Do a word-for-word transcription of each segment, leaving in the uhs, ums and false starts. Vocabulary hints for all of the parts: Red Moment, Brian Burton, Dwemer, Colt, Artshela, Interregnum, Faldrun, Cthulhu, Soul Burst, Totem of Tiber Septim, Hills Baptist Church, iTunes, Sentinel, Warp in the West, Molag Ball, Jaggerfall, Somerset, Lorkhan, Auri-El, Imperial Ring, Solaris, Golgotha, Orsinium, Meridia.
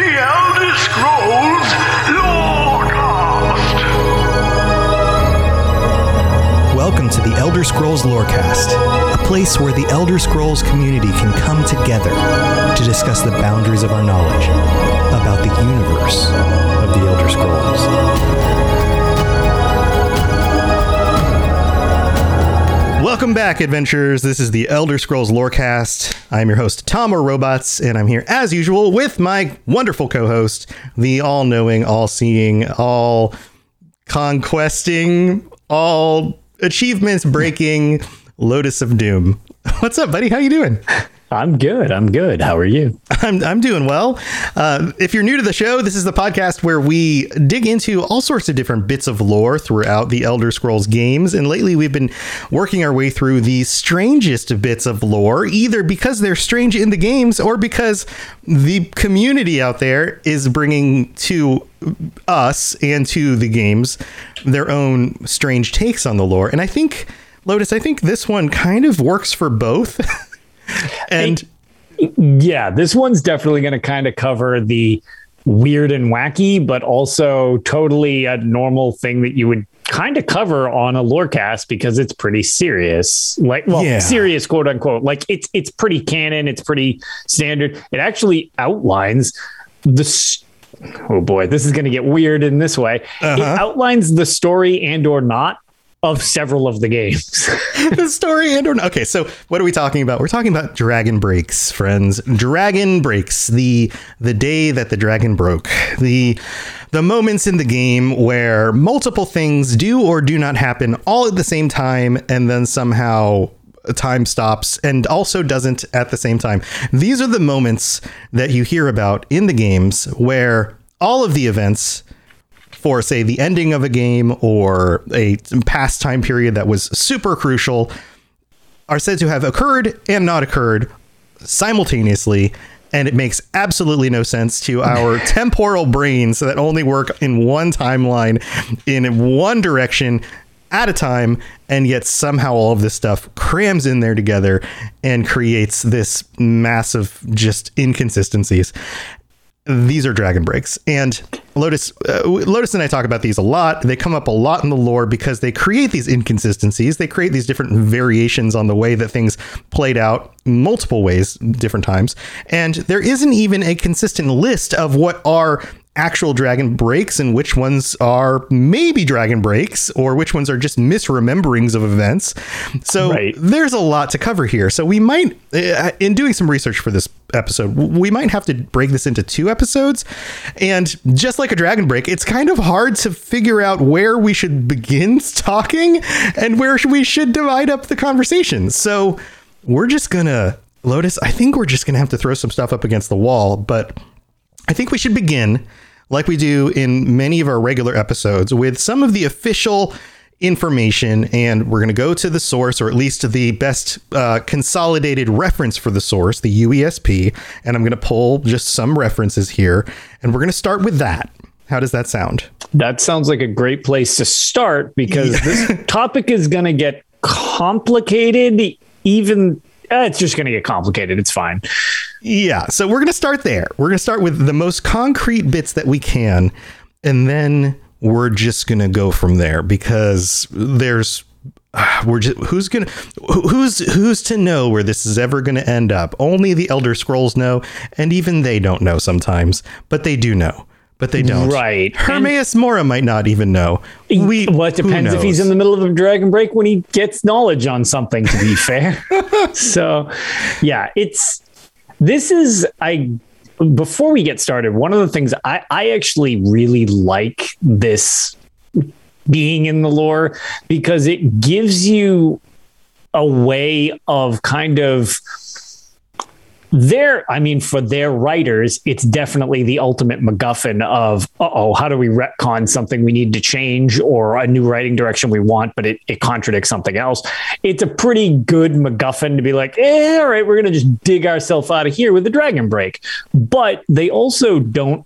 The Elder Scrolls Lorecast. Welcome to the Elder Scrolls Lorecast, a place where the Elder Scrolls community can come together to discuss the boundaries of our knowledge about the universe of the Elder Scrolls. Welcome back, adventurers. This is the Elder Scrolls Lorecast. I'm your host, Tom or Robots, and I'm here as usual with my wonderful co-host, the all-knowing, all-seeing, all-conquesting, all-achievements-breaking Lotus of Doom. What's up, buddy? How you doing? I'm good. I'm good. How are you? I'm I'm doing well. Uh, if you're new to the show, this is the podcast where we dig into all sorts of different bits of lore throughout the Elder Scrolls games. And lately, we've been working our way through the strangest bits of lore, either because they're strange in the games or because the community out there is bringing to us and to the games their own strange takes on the lore. And I think, Lotus, I think this one kind of works for both. And yeah, this one's definitely going to kind of cover the weird and wacky, but also totally a normal thing that you would kind of cover on a Lorecast because it's pretty serious. Like, well, yeah. Serious, quote unquote. Like it's it's pretty canon. It's pretty standard. It actually outlines the. St- oh boy, this is going to get weird in this way. Uh-huh. It outlines the story and or not of several of the games. The story and or not. Okay, so what are we talking about? We're talking about Dragon Breaks, friends. Dragon Breaks, the the day that the dragon broke. The the moments in the game where multiple things do or do not happen all at the same time, and then somehow time stops and also doesn't at the same time. These are the moments that you hear about in the games where all of the events for, say, the ending of a game or a past time period that was super crucial are said to have occurred and not occurred simultaneously. And it makes absolutely no sense to our temporal brains that only work in one timeline, in one direction at a time. And yet somehow all of this stuff crams in there together and creates this massive just inconsistencies. These are Dragon Breaks, and Lotus uh, Lotus and I talk about these a lot. They come up a lot in the lore because they create these inconsistencies. They create these different variations on the way that things played out multiple ways, different times. And there isn't even a consistent list of what are actual Dragon Breaks and which ones are maybe Dragon Breaks or which ones are just misrememberings of events. So right. There's a lot to cover here. So we might, in doing some research for this episode, we might have to break this into two episodes. And just like a Dragon Break, it's kind of hard to figure out where we should begin talking and where we should divide up the conversation. So we're just gonna, Lotus, I think we're just gonna have to throw some stuff up against the wall, but I think we should begin, like we do in many of our regular episodes, with some of the official information, and we're going to go to the source, or at least the best uh, consolidated reference for the source, the U E S P, and I'm going to pull just some references here, and we're going to start with that. How does that sound? That sounds like a great place to start, because yeah. This topic is going to get complicated, even... Uh, it's just going to get complicated. It's fine. Yeah. So we're going to start there. We're going to start with the most concrete bits that we can. And then we're just going to go from there because there's uh, we're just who's going to who's who's to know where this is ever going to end up. Only the Elder Scrolls know. And even they don't know sometimes, but they do know. But they don't. Right. Hermaeus Mora might not even know. We, well, it depends if he's in the middle of a Dragon Break when he gets knowledge on something, to be fair. So, yeah, it's this is I before we get started, one of the things I, I actually really like this being in the lore because it gives you a way of kind of There, I mean, for their writers, it's definitely the ultimate MacGuffin of, uh-oh, how do we retcon something we need to change or a new writing direction we want, but it, it contradicts something else. It's a pretty good MacGuffin to be like, eh, all right, we're going to just dig ourselves out of here with the Dragon Break. But they also don't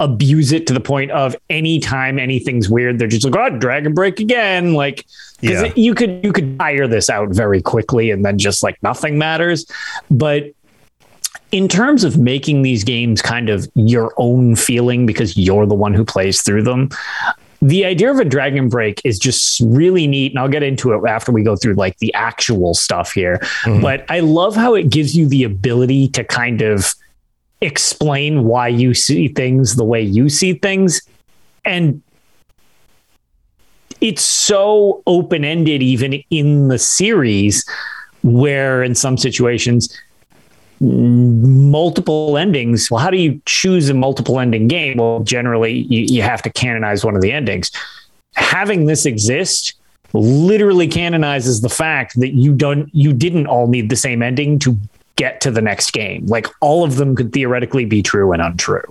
abuse it to the point of anytime anything's weird, they're just like, oh, Dragon Break again. Like, because yeah. you could you could tire this out very quickly and then just like nothing matters. But in terms of making these games kind of your own feeling because you're the one who plays through them, the idea of a Dragon Break is just really neat. And I'll get into it after we go through like the actual stuff here. Mm-hmm. But I love how it gives you the ability to kind of explain why you see things the way you see things. And it's so open-ended even in the series, where in some situations multiple endings, well, how do you choose a multiple ending game? Well, generally you, you have to canonize one of the endings. Having this exist literally canonizes the fact that you don't you didn't all need the same ending to get to the next game. Like, all of them could theoretically be true and untrue.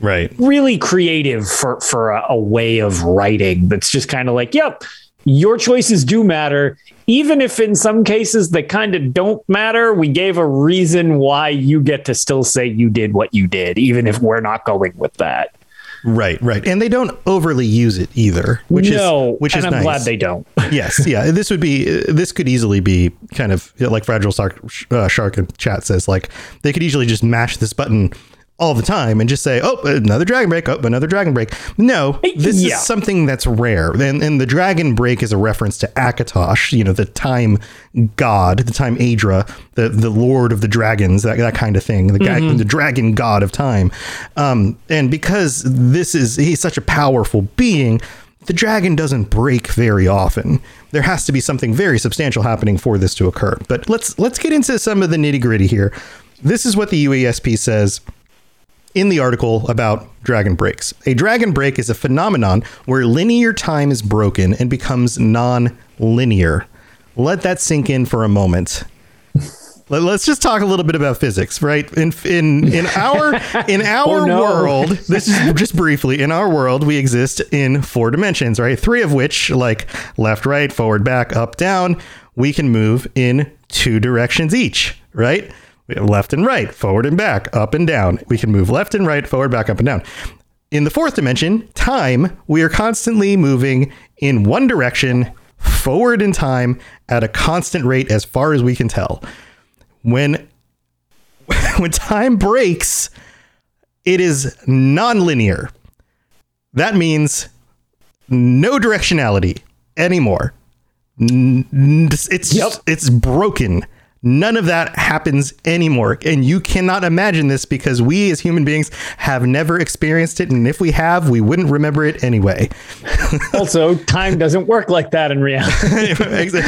Right. Really creative for, for a, a way of writing. That's just kind of like, yep, your choices do matter. Even if in some cases they kind of don't matter, we gave a reason why you get to still say you did what you did, even if we're not going with that. Right, right. And they don't overly use it either, which no, is which is nice. And I'm glad they don't. Yes, yeah. This would be, this could easily be kind of like Fragile Shark, uh, Shark in chat says, like, they could easily just mash this button all the time and just say, oh, another Dragon Break, oh, another Dragon Break. No, this yeah. is something that's rare. And, and the Dragon Break is a reference to Akatosh, you know, the time god, the time Aedra, the, the lord of the dragons, that, that kind of thing, the, mm-hmm. the dragon god of time. Um, and because this is, he's such a powerful being, the dragon doesn't break very often. There has to be something very substantial happening for this to occur. But let's let's get into some of the nitty gritty here. This is what the U E S P says in the article about Dragon Breaks. A Dragon Break is a phenomenon where linear time is broken and becomes non-linear. Let that sink in for a moment. Let's just talk a little bit about physics, right? In in in our in our oh, no. world, this is just briefly, in our world, we exist in four dimensions, right? Three of which, like left, right, forward, back, up, down, we can move in two directions each, right? Left and right, forward and back, up and down. We can move left and right, forward, back, up and down. In the fourth dimension, time, we are constantly moving in one direction, forward in time, at a constant rate as far as we can tell. When, when time breaks, it is non-linear. That means no directionality anymore. It's, yep. it's broken. None of that happens anymore. And you cannot imagine this because we as human beings have never experienced it. And if we have, we wouldn't remember it anyway. Also, time doesn't work like that in reality.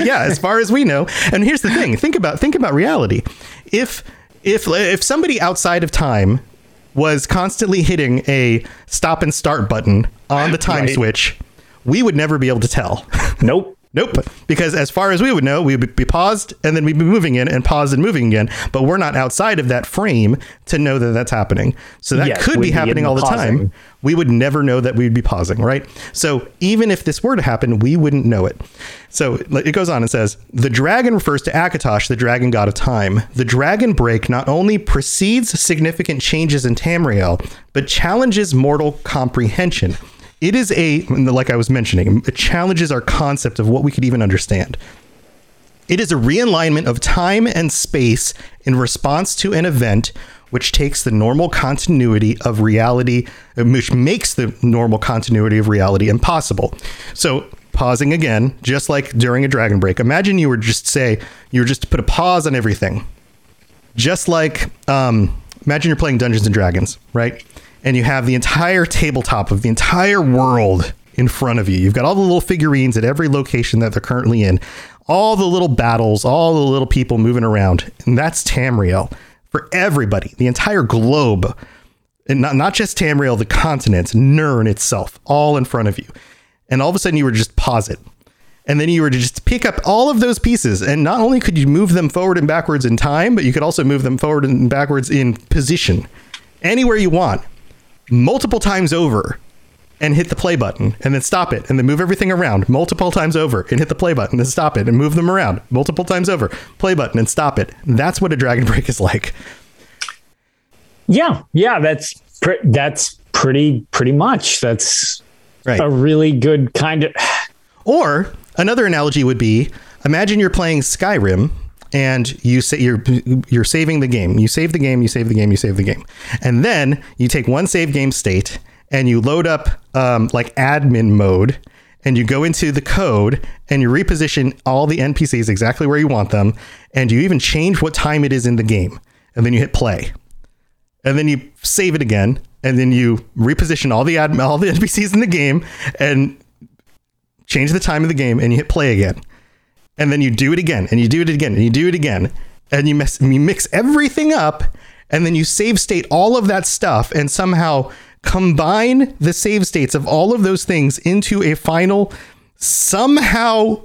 Yeah, as far as we know. And here's the thing. Think about think about reality. If if if somebody outside of time was constantly hitting a stop and start button on the time right. switch, we would never be able to tell. Nope. Nope. Because as far as we would know, we'd be paused and then we'd be moving in and paused and moving again. But we're not outside of that frame to know that that's happening. So that yes, could be happening all the pausing. time. We would never know that we'd be pausing. Right. So even if this were to happen, we wouldn't know it. So it goes on and says, the dragon refers to Akatosh, the dragon god of time. The Dragon Break not only precedes significant changes in Tamriel, but challenges mortal comprehension. It is a, like I was mentioning, it challenges our concept of what we could even understand. It is a realignment of time and space in response to an event which takes the normal continuity of reality, which makes the normal continuity of reality impossible. So pausing again, just like during a Dragon Break, imagine you were just say, you were just to put a pause on everything. Just like, um, imagine you're playing Dungeons and Dragons, right? And you have the entire tabletop of the entire world in front of you. You've got all the little figurines at every location that they're currently in, all the little battles, all the little people moving around. And that's Tamriel for everybody, the entire globe. And not, not just Tamriel, the continent, Nirn itself, all in front of you. And all of a sudden you were just pause it. And then you were to just pick up all of those pieces. And not only could you move them forward and backwards in time, but you could also move them forward and backwards in position, anywhere you want, multiple times over, and hit the play button, and then stop it, and then move everything around multiple times over, and hit the play button, and stop it, and move them around multiple times over, play button, and stop it. That's what a Dragon Break is like. Yeah, yeah, that's pre- that's pretty pretty much. That's right. A really good kind of... Or another analogy would be, imagine you're playing Skyrim, and you say you're you're saving the game. You save the game, you save the game, you save the game. And then you take one save game state, and you load up um, like admin mode, and you go into the code, and you reposition all the N P Cs exactly where you want them, and you even change what time it is in the game. And then you hit play. And then you save it again, and then you reposition all the ad, all the N P Cs in the game, and change the time of the game, and you hit play again. And then you do it again, and you do it again, and you do it again, and you mess, you mix everything up, and then you save state all of that stuff, and somehow combine the save states of all of those things into a final, somehow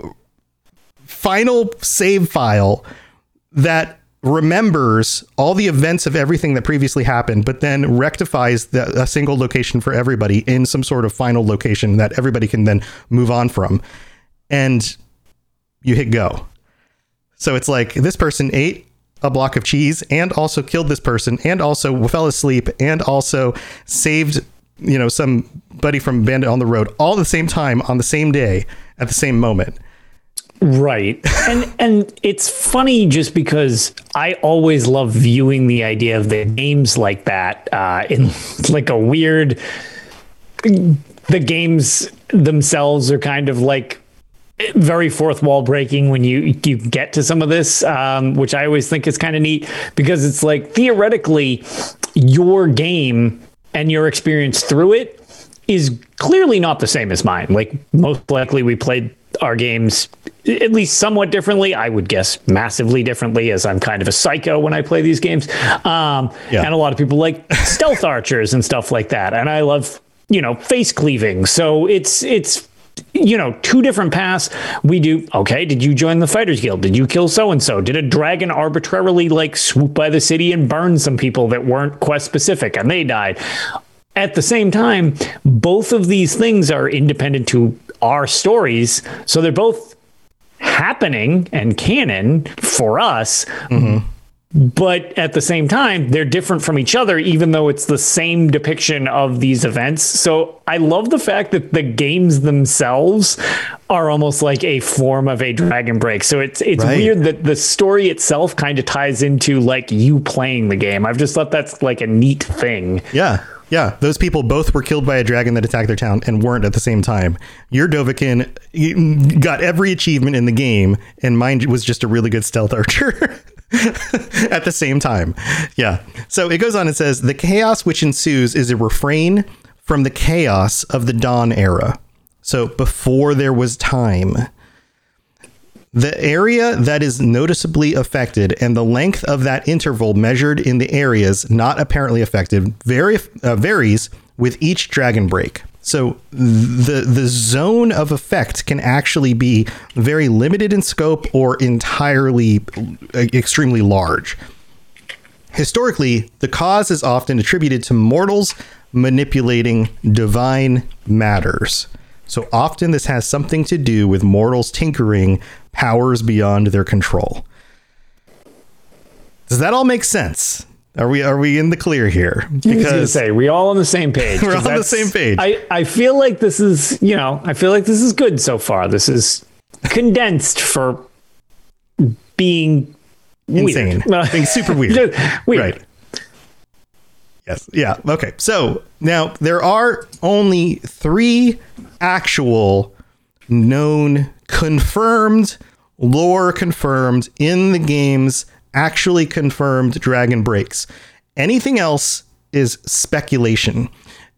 final save file that remembers all the events of everything that previously happened, but then rectifies the, a single location for everybody in some sort of final location that everybody can then move on from. And you hit go. So it's like, this person ate a block of cheese and also killed this person and also fell asleep and also saved, you know, somebody from bandit on the road, all at the same time on the same day at the same moment. Right. And and it's funny just because I always love viewing the idea of the games like that uh, in like a weird, the games themselves are kind of like very fourth wall breaking when you, you get to some of this, um, which I always think is kind of neat because it's like theoretically your game and your experience through it is clearly not the same as mine. Like most likely we played our games at least somewhat differently. I would guess massively differently, as I'm kind of a psycho when I play these games. Um, yeah. And a lot of people like stealth archers and stuff like that. And I love, you know, face cleaving. So it's, it's, you know, two different paths we do. Okay. Did you join the Fighters Guild? Did you kill so-and-so? Did a dragon arbitrarily like swoop by the city and burn some people that weren't quest specific and they died? At the same time, both of these things are independent to our stories. So they're both happening and canon for us. Mm-hmm. But at the same time, they're different from each other, even though it's the same depiction of these events. So I love the fact that the games themselves are almost like a form of a Dragon Break. So it's it's right. Weird that the story itself kind of ties into like you playing the game. I've just thought that's like a neat thing. Yeah. Yeah, those people both were killed by a dragon that attacked their town and weren't at the same time. Your Dovahkiin got every achievement in the game, and mine was just a really good stealth archer at the same time. Yeah. So it goes on and says, the chaos which ensues is a refrain from the chaos of the Dawn era. So before there was time. The area that is noticeably affected and the length of that interval measured in the areas not apparently affected vary, uh, varies with each Dragon Break. So the the zone of effect can actually be very limited in scope or entirely uh, extremely large. Historically, the cause is often attributed to mortals manipulating divine matters. So often this has something to do with mortals tinkering powers beyond their control. Does that all make sense? Are we are we in the clear here? Because say we all on the same page. We're all on the same page. I, I feel like this is, you know, I feel like this is good so far. This is condensed for being insane. Weird. Being super weird. Weird. Right. Yes. Yeah. Okay. So now there are only three actual known, confirmed, lore confirmed in the games, actually confirmed Dragon Breaks. Anything else is speculation.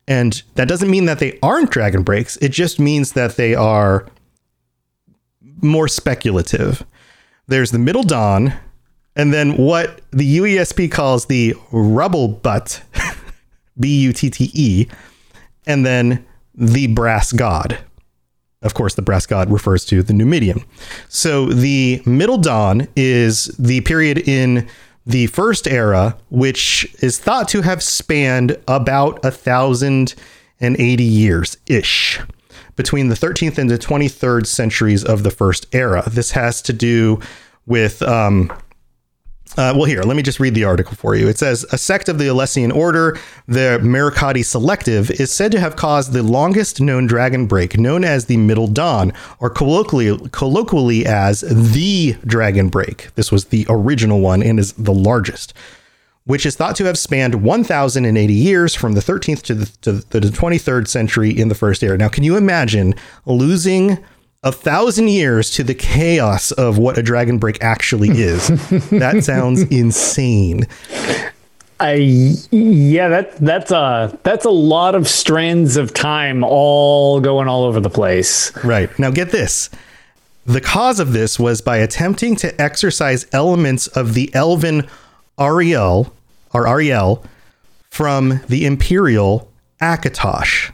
And that doesn't mean that they aren't Dragon Breaks. It just means that they are more speculative. There's the Middle Dawn. And then what the U E S P calls the Rubble Butte, B U T T E, and then the Brass God. Of course, the brass god refers to the Numidium. So the Middle Dawn is the period in the First Era, which is thought to have spanned about a thousand and eighty years ish between the thirteenth and the twenty-third centuries of the First Era. This has to do with, um, Uh, well, here, let me just read the article for you. It says, a sect of the Alessian order, the Mercati Selective, is said to have caused the longest known dragon break, known as the Middle Dawn, or colloquially, colloquially as the Dragon Break. This was the original one and is the largest, which is thought to have spanned one thousand eighty years from the thirteenth to the, to the twenty-third century in the First Era. Now, can you imagine losing a thousand years to the chaos of what a dragon break actually is? That sounds insane. I yeah, that that's a that's a lot of strands of time all going all over the place. Right. Now get this. The cause of this was by attempting to exercise elements of the elven Auri-El or Auri-El from the imperial Akatosh.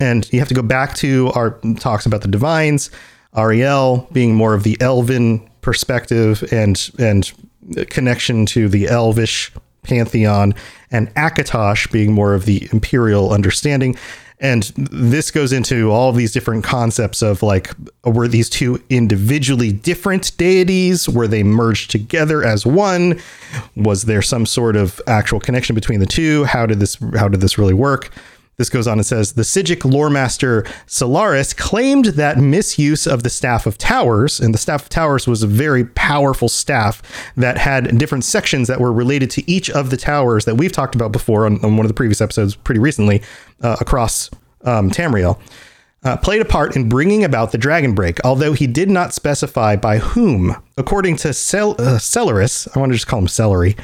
And you have to go back to our talks about the divines, Auri-El being more of the elven perspective and and connection to the elvish pantheon, and Akatosh being more of the imperial understanding. And this goes into all these different concepts of, like, were these two individually different deities? Were they merged together as one? Was there some sort of actual connection between the two? How did this how did this really work? This goes on and says, the Sijic loremaster Solaris claimed that misuse of the Staff of Towers, and the Staff of Towers was a very powerful staff that had different sections that were related to each of the towers that we've talked about before on, on one of the previous episodes pretty recently uh, across um, Tamriel, uh, played a part in bringing about the Dragon Break, although he did not specify by whom. According to Cel- uh, Celeris, I want to just call him Celery,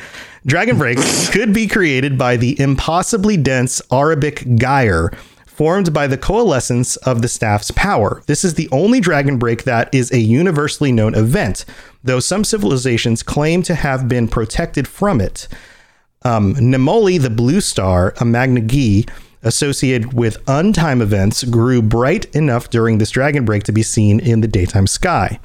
Dragon breaks could be created by the impossibly dense Arabic gyre formed by the coalescence of the staff's power. This is the only dragon break that is a universally known event, though some civilizations claim to have been protected from it. Um, Nemoli, the blue star, a Magna Gi associated with untime events, grew bright enough during this dragon break to be seen in the daytime sky.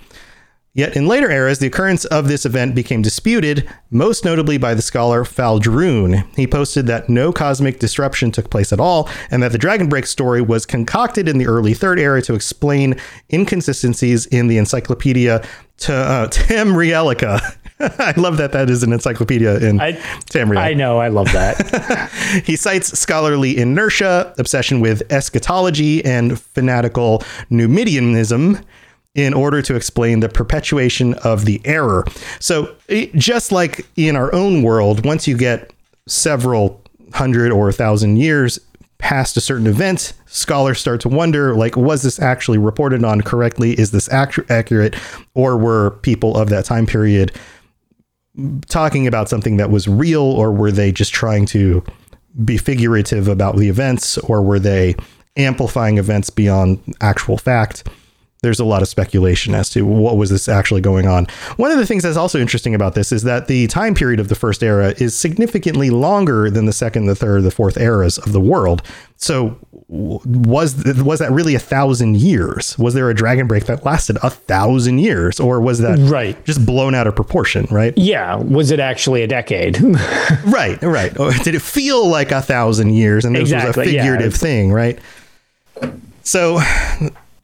Yet in later eras, the occurrence of this event became disputed, most notably by the scholar Faldrun. He posted that no cosmic disruption took place at all, and that the Dragon Break story was concocted in the early Third Era to explain inconsistencies in the Encyclopedia to, uh, Tamrielica. I love that that is an encyclopedia in I, Tamriel. I know, I love that. He cites scholarly inertia, obsession with eschatology, and fanatical Numidianism in order to explain the perpetuation of the error. So it, just like in our own world, once you get several hundred or a thousand years past a certain event, scholars start to wonder, like, was this actually reported on correctly? Is this ac- accurate? Or were people of that time period talking about something that was real? Or were they just trying to be figurative about the events? Or were they amplifying events beyond actual fact? There's a lot of speculation as to what was this actually going on. One of the things that's also interesting about this is that the time period of the First Era is significantly longer than the second, the third, the fourth eras of the world. So was was that really a thousand years? Was there a dragon break that lasted a thousand years, or was that right. just blown out of proportion? Right. Yeah. Was it actually a decade? right. Right. Or did it feel like a thousand years? And this exactly. was a figurative yeah. thing. Right. So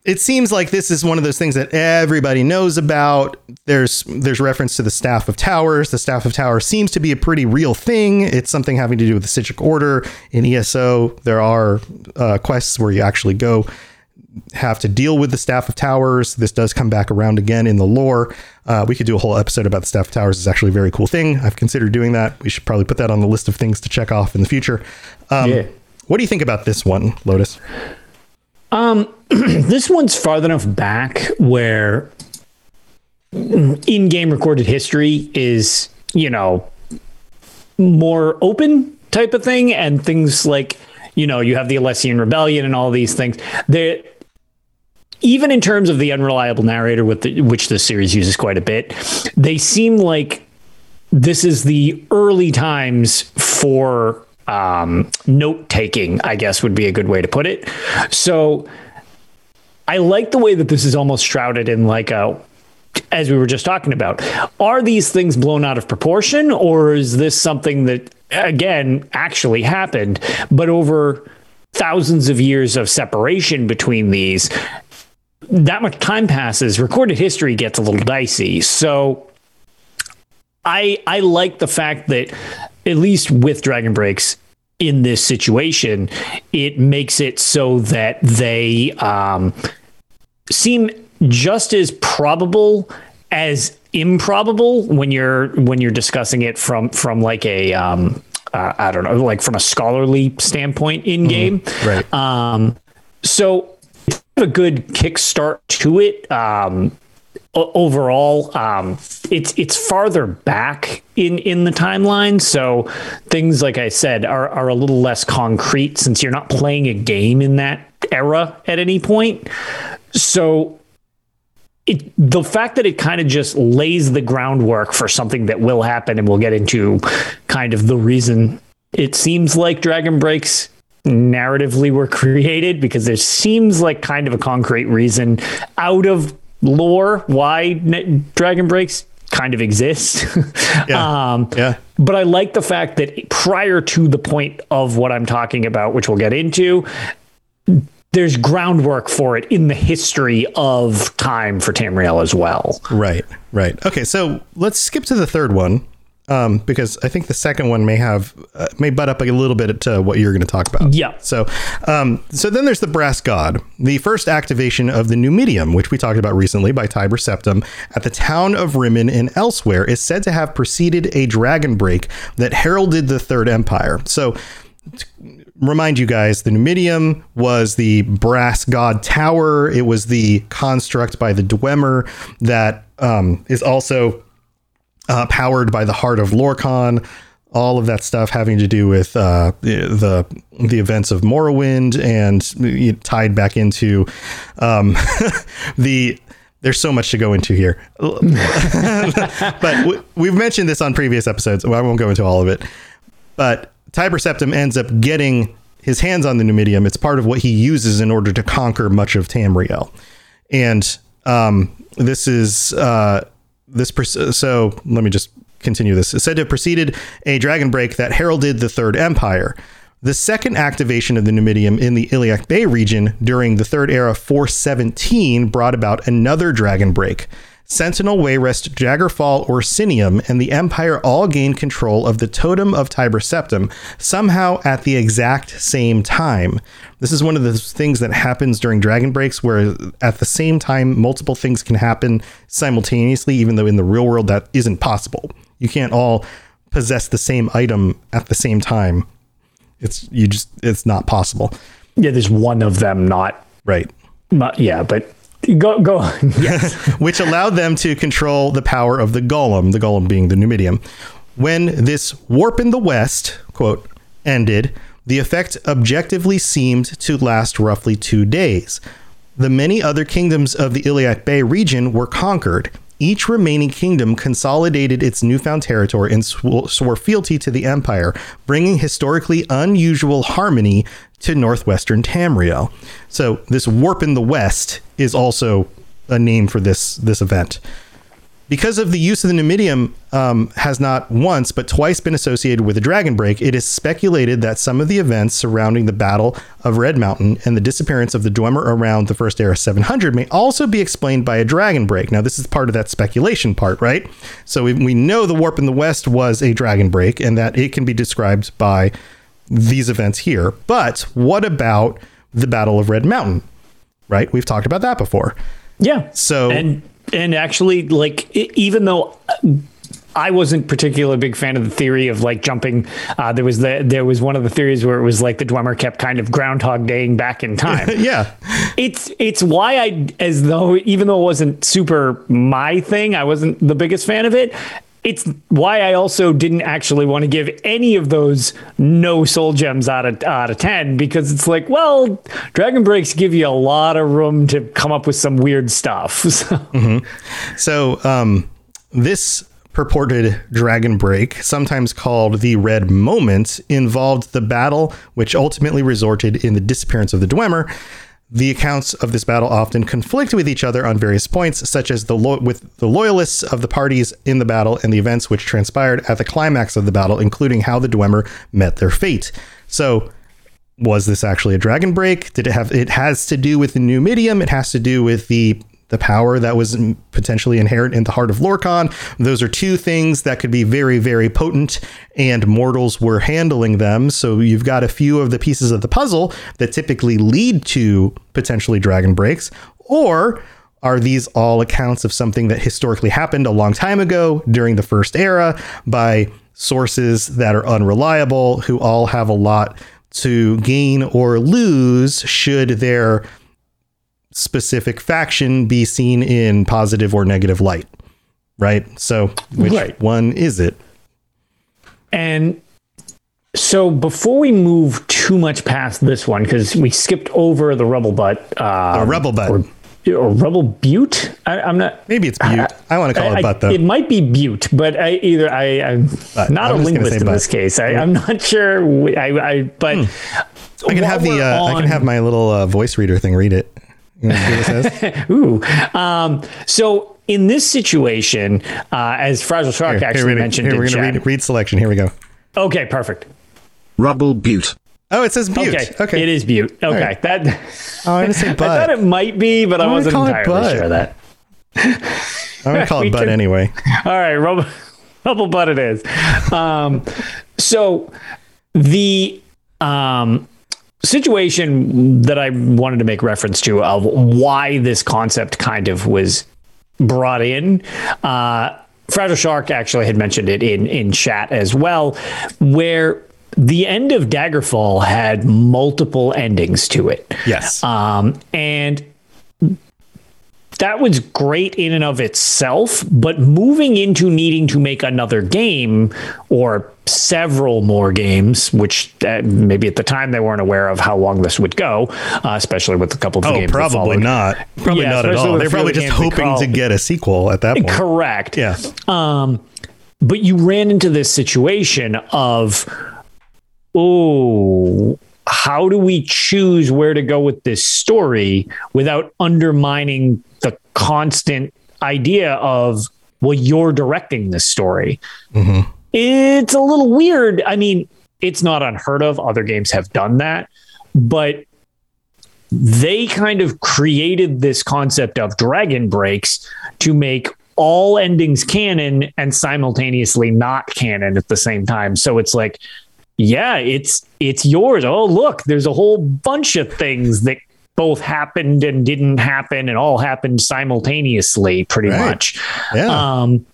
it seems like this is one of those things that everybody knows about. There's there's reference to the Staff of Towers. The Staff of Towers seems to be a pretty real thing. It's something having to do with the Sijic Order. In E S O, there are uh, quests where you actually go have to deal with the Staff of Towers. This does come back around again in the lore. Uh, we could do a whole episode about the Staff of Towers. It's actually a very cool thing. I've considered doing that. We should probably put that on the list of things to check off in the future. Um, yeah. What do you think about this one, Lotus? Um, this one's far enough back where in-game recorded history is, you know, more open type of thing. And things like, you know, you have the Alessian Rebellion and all these things. They're, even in terms of the unreliable narrator, with the, which the series uses quite a bit, they seem like this is the early times for Um, note taking, I guess, would be a good way to put it. So I like the way that this is almost shrouded in like a, as we were just talking about, are these things blown out of proportion, or is this something that, again, actually happened, but over thousands of years of separation between these, that much time passes, recorded history gets a little dicey. So I I like the fact that, at least with Dragon Breaks in this situation, it makes it so that they um, seem just as probable as improbable when you're when you're discussing it from from like a um, uh, I don't know, like from a scholarly standpoint in game. Mm, right. Um, so it's a good kickstart to it. Um, overall, um, it's it's farther back in, in the timeline, so things, like I said, are, are a little less concrete since you're not playing a game in that era at any point. So it, the fact that it kind of just lays the groundwork for something that will happen, and we'll get into kind of the reason it seems like Dragon Breaks narratively were created, because there seems like kind of a concrete reason out of lore why Dragon Breaks kind of exists. yeah. Um, yeah. But I like the fact that prior to the point of what I'm talking about, which we'll get into, there's groundwork for it in the history of time for Tamriel as well. Right, right. Okay, so let's skip to the third one, um, because I think the second one may have uh, may butt up a little bit to what you're going to talk about. Yeah. So, um, so then there's the Brass God, the first activation of the Numidium, which we talked about recently, by Tiber Septim at the town of Rimmon and Elsewhere, is said to have preceded a dragon break that heralded the Third Empire. So, remind you guys, the Numidium was the Brass God Tower. It was the construct by the Dwemer that um, is also Uh, powered by the heart of Lorkhan, all of that stuff having to do with uh, the the events of Morrowind, and tied back into um, the. There's so much to go into here, but w- we've mentioned this on previous episodes. Well, I won't go into all of it. But Tiber Septim ends up getting his hands on the Numidium. It's part of what he uses in order to conquer much of Tamriel, and um, this is. Uh, This so let me just continue this. It's said to have preceded a dragon break that heralded the Third Empire. The second activation of the Numidium in the Iliac Bay region during the Third Era four seventeen brought about another dragon break. Sentinel, Wayrest, Jaggerfall, Orsinium, and the Empire all gained control of the totem of Tiber Septim, somehow at the exact same time. This is one of those things that happens during Dragon Breaks, where at the same time, multiple things can happen simultaneously, even though in the real world that isn't possible. You can't all possess the same item at the same time. It's you just it's not possible. Yeah, there's one of them not. Right. Not, yeah, but... Go, go on. Yes. Which allowed them to control the power of the Golem, the Golem being the Numidium. When this Warp in the West, quote, ended, the effect objectively seemed to last roughly two days. The many other kingdoms of the Iliac Bay region were conquered. Each remaining kingdom consolidated its newfound territory and sw- swore fealty to the Empire, bringing historically unusual harmony to northwestern Tamriel. So this Warp in the West is also a name for this this event. Because of the use of the Numidium um, has not once but twice been associated with a dragon break, it is speculated that some of the events surrounding the Battle of Red Mountain and the disappearance of the Dwemer around the First Era seven hundred may also be explained by a dragon break. Now, this is part of that speculation part, right? So we, we know the Warp in the West was a dragon break, and that it can be described by these events here. But what about the Battle of Red Mountain? Right? We've talked about that before. Yeah. So... And- And actually, like, even though I wasn't particularly a big fan of the theory of like jumping, uh, there was the there was one of the theories where it was like the Dwemer kept kind of Groundhog Daying back in time. Yeah, it's it's why I, as though even though it wasn't super my thing, I wasn't the biggest fan of it. It's why I also didn't actually want to give any of those no soul gems out of out of ten, because it's like, well, Dragon Breaks give you a lot of room to come up with some weird stuff. So, mm-hmm. so um, this purported Dragon Break, sometimes called the Red Moment, involved the battle, which ultimately resulted in the disappearance of the Dwemer. The accounts of this battle often conflict with each other on various points, such as the lo- with the loyalists of the parties in the battle and the events which transpired at the climax of the battle, including how the Dwemer met their fate. So, was this actually a dragon break? Did it have? It has to do with the Numidium. It has to do with the the power that was potentially inherent in the heart of Lorkhan. Those are two things that could be very, very potent, and mortals were handling them. So you've got a few of the pieces of the puzzle that typically lead to potentially dragon breaks. Or are these all accounts of something that historically happened a long time ago during the First Era by sources that are unreliable, who all have a lot to gain or lose should their specific faction be seen in positive or negative light, right? So which right. one is it? And so before we move too much past this one, because we skipped over the Rubble Butte, uh, um, Rubble Butte, or, or Rubble Butte. I, I'm not. Maybe it's Butte. I, I want to call I, it Butte though. It might be Butte, but I either I I'm but, not I'm a linguist in this case. I, I'm not sure. We, I, I but hmm. I can have the uh, on, I can have my little uh, voice reader thing read it. You know what it says? Ooh. Um, so in this situation, uh, as Fragile Shark here, actually here, mentioned, here, we're going to read, read selection. Here we go. Okay, perfect. Rubble Butte. Oh, it says Butte. Okay, okay. It is Butte. Okay, right. that. Oh, I, say I thought it might be, but I, I wasn't entirely sure of that. I'm going to call it Butte anyway. All right, Rubble, Rubble Butte it is. Um, so the. Um, situation that I wanted to make reference to of why this concept kind of was brought in. Uh, Fragile Shark actually had mentioned it in, in chat as well, where the end of Daggerfall had multiple endings to it. Yes. Um, and that was great in and of itself, but moving into needing to make another game or several more games, which uh, maybe at the time they weren't aware of how long this would go, uh, especially with a couple of oh, games. Oh, probably not. Probably yeah, not at all. They're probably just hoping to get a sequel at that point. Correct. Yeah. Um, but you ran into this situation of, oh, how do we choose where to go with this story without undermining the constant idea of, well, you're directing this story. Mm-hmm. It's a little weird. I mean, it's not unheard of. Other games have done that, but they kind of created this concept of dragon breaks to make all endings canon and simultaneously not canon at the same time. So it's like, yeah, it's it's yours. Oh, look, there's a whole bunch of things that both happened and didn't happen and all happened simultaneously, pretty right. much. Yeah. Um,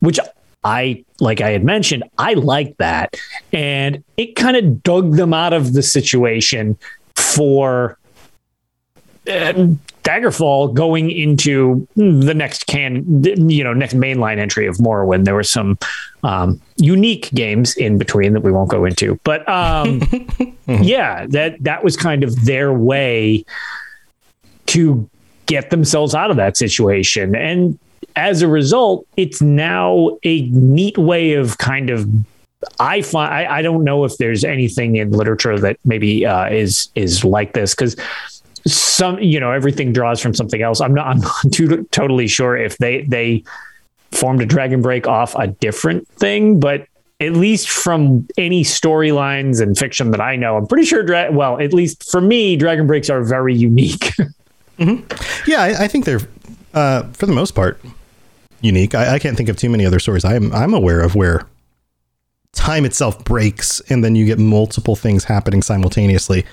which I, like I had mentioned, I like that. And it kind of dug them out of the situation for uh, Daggerfall going into the next can, you know, next mainline entry of Morrowind. There were some um, unique games in between that we won't go into, but um, yeah, that, that was kind of their way to get themselves out of that situation. And as a result, it's now a neat way of kind of, I find, I, I don't know if there's anything in literature that maybe uh, is, is like this, because some, you know, everything draws from something else. I'm not, I'm not too, totally sure if they, they formed a dragon break off a different thing, but at least from any storylines and fiction that I know, I'm pretty sure, dra- well, at least for me, dragon breaks are very unique. Mm-hmm. Yeah. I, I think they're, uh, for the most part, unique. I, I can't think of too many other stories I'm I'm aware of where time itself breaks and then you get multiple things happening simultaneously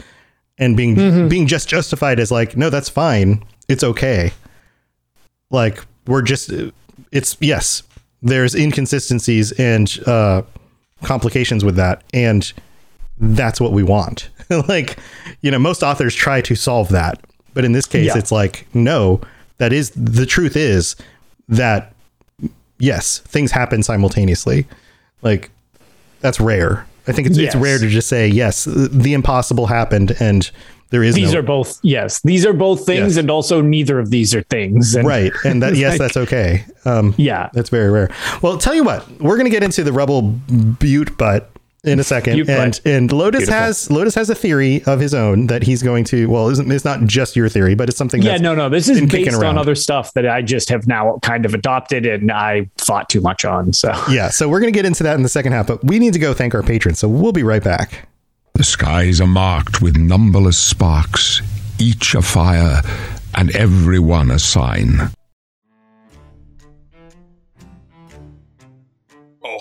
and being mm-hmm. being just justified as like, no, that's fine. It's okay. Like we're just it's yes, there's inconsistencies and uh, complications with that. And that's what we want. Like, you know, most authors try to solve that. But in this case, yeah. it's like, no, that is the truth is that. Yes, things happen simultaneously. Like, that's rare. I think it's, yes. it's rare to just say, yes, the impossible happened and there is These no... are both, yes. These are both things yes. and also neither of these are things. And right. And that, yes, like, that's okay. Um, yeah. That's very rare. Well, tell you what, we're going to get into the Rubble Butte, but in a second. You, and and Lotus beautiful. has Lotus has a theory of his own that he's going to, well, it's not just your theory, but it's something that's yeah, no, no, this is based around on other stuff that I just have now kind of adopted and I thought too much on. So yeah, so we're going to get into that in the second half, but we need to go thank our patrons. So we'll be right back. The skies are marked with numberless sparks, each a fire and every one a sign.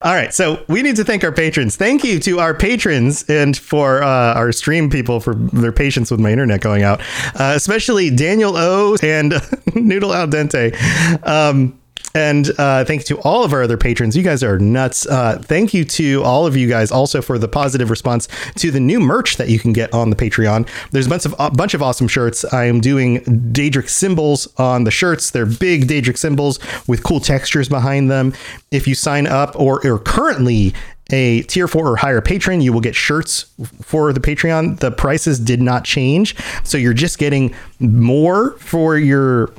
All right, so we need to thank our patrons. Thank you to our patrons and for uh, our stream people for their patience with my internet going out, uh, especially Daniel O and Noodle Al Dente. Um, and uh, thank you to all of our other patrons. You guys are nuts. Uh, thank you to all of you guys also for the positive response to the new merch that you can get on the Patreon. There's a bunch of, a bunch of awesome shirts. I am doing Daedric symbols on the shirts. They're big Daedric symbols with cool textures behind them. If you sign up or are currently a tier four or higher patron, you will get shirts for the Patreon. The prices did not change, so you're just getting more for your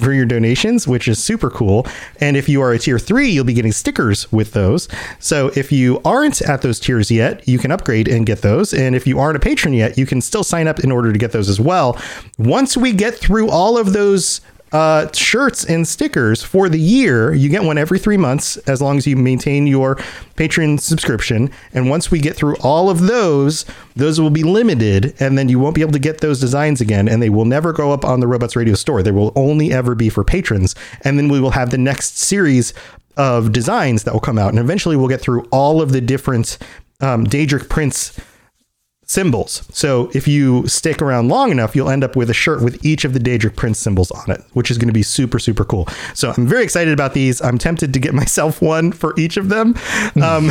for your donations, which is super cool. And if you are a tier three, you'll be getting stickers with those. So if you aren't at those tiers yet, you can upgrade and get those. And if you aren't a patron yet, you can still sign up in order to get those as well. Once we get through all of those Uh, shirts and stickers for the year, you get one every three months as long as you maintain your Patreon subscription. And once we get through all of those, those will be limited, and then you won't be able to get those designs again, and they will never go up on the Robots Radio store. They will only ever be for patrons. And then we will have the next series of designs that will come out, and eventually we'll get through all of the different um, Daedric prints symbols. So if you stick around long enough, you'll end up with a shirt with each of the Daedric Prince symbols on it, which is going to be super, super cool. So I'm very excited about these. I'm tempted to get myself one for each of them. Um,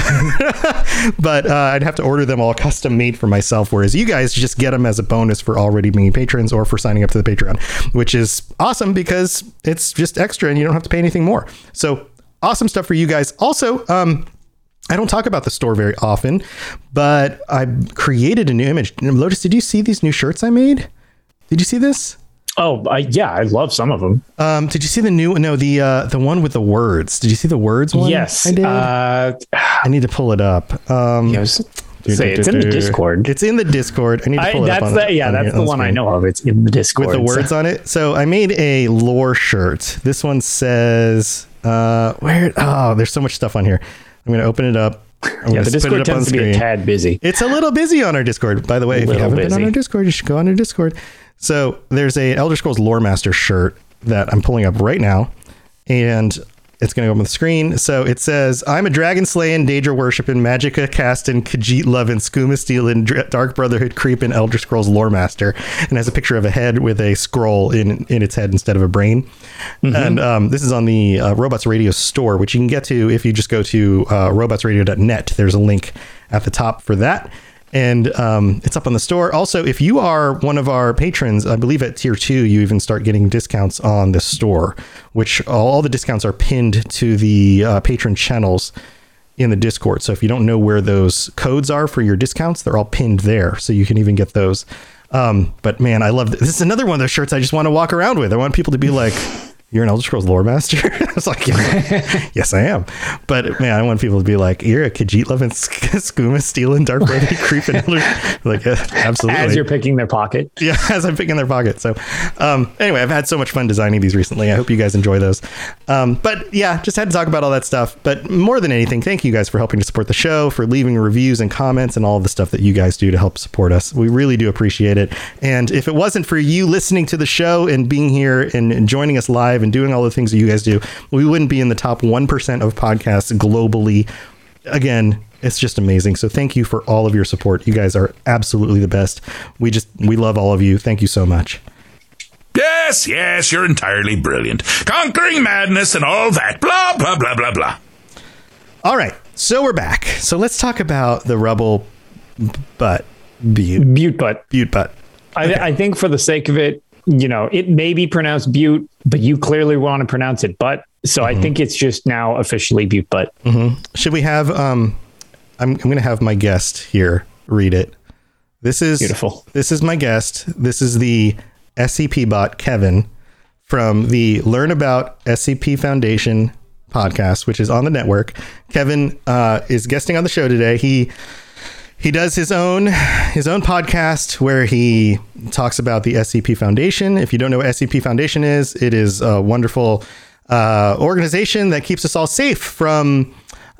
but uh, I'd have to order them all custom made for myself, whereas you guys just get them as a bonus for already being patrons or for signing up to the Patreon, which is awesome because it's just extra and you don't have to pay anything more. So awesome stuff for you guys. Also, um, I don't talk about the store very often, but I created a new image. Lotus, did you see these new shirts I made? Did you see this? Oh, I, yeah, I love some of them. Um, did you see the new? No, the uh, the one with the words. Did you see the words one? Yes, I did. Uh, I need to pull it up. Um, yes. Do, Say, do, it's do, in do. the Discord. It's in the Discord. I need to pull I, it that's up. On, the, yeah, on that's the one screen. I know of. It's in the Discord. With the words on it. So I made a lore shirt. This one says, uh, where? Oh, there's so much stuff on here. I'm going to open it up. I'm yeah, the Discord tends to be a tad busy. It's a little busy on our Discord. By the way, if you haven't busy. been on our Discord, you should go on our Discord. So there's a Elder Scrolls Lore Master shirt that I'm pulling up right now, and it's going to go on the screen. So it says, I'm a dragon slaying, Daedra worshipping, Magicka casting, Khajiit loving, Skooma stealing, Dark Brotherhood creeping Elder Scrolls Lore Master, and has a picture of a head with a scroll in, in its head instead of a brain. Mm-hmm. And um, this is on the uh, Robots Radio store, which you can get to if you just go to uh, robots radio dot net. There's a link at the top for that. And um, it's up on the store. Also, if you are one of our patrons, I believe at tier two, you even start getting discounts on the store, which all the discounts are pinned to the uh, patron channels in the Discord. So if you don't know where those codes are for your discounts, they're all pinned there. So you can even get those. Um, but man, I love this. This is another one of those shirts I just want to walk around with. I want people to be like, you're an Elder Scrolls lore master? I was like, yeah, yes, I am. But man, I want people to be like, you're a Khajiit loving, skooma stealing, dark worthy creeping Elder. Like, uh, absolutely. As you're picking their pocket. Yeah, as I'm picking their pocket. So um, anyway, I've had so much fun designing these recently. I hope you guys enjoy those. Um, but yeah, just had to talk about all that stuff. But more than anything, thank you guys for helping to support the show, for leaving reviews and comments and all the stuff that you guys do to help support us. We really do appreciate it. And if it wasn't for you listening to the show and being here and, and joining us live, and doing all the things that you guys do, we wouldn't be in the top one percent of podcasts globally. Again, it's just amazing. So thank you for all of your support. You guys are absolutely the best. We just, we love all of you. Thank you so much. Yes, yes, you're entirely brilliant. Conquering madness and all that. Blah, blah, blah, blah, blah. All right. So we're back. So let's talk about the Rubble Butte. Butte. Butte Butte. Butte Butte. Okay. I, I think for the sake of it, you know, it may be pronounced Butte, but you clearly want to pronounce it Butte. So mm-hmm. I think it's just now officially Butte Butte. Mm-hmm. Should we have, um, I'm, I'm going to have my guest here read it. This is beautiful. This is my guest. This is the S C P bot, Kevin, from the Learn About S C P Foundation podcast, which is on the network. Kevin uh, is guesting on the show today. He He does his own his own podcast where he talks about the S C P Foundation. If you don't know what S C P Foundation is, it is a wonderful uh, organization that keeps us all safe from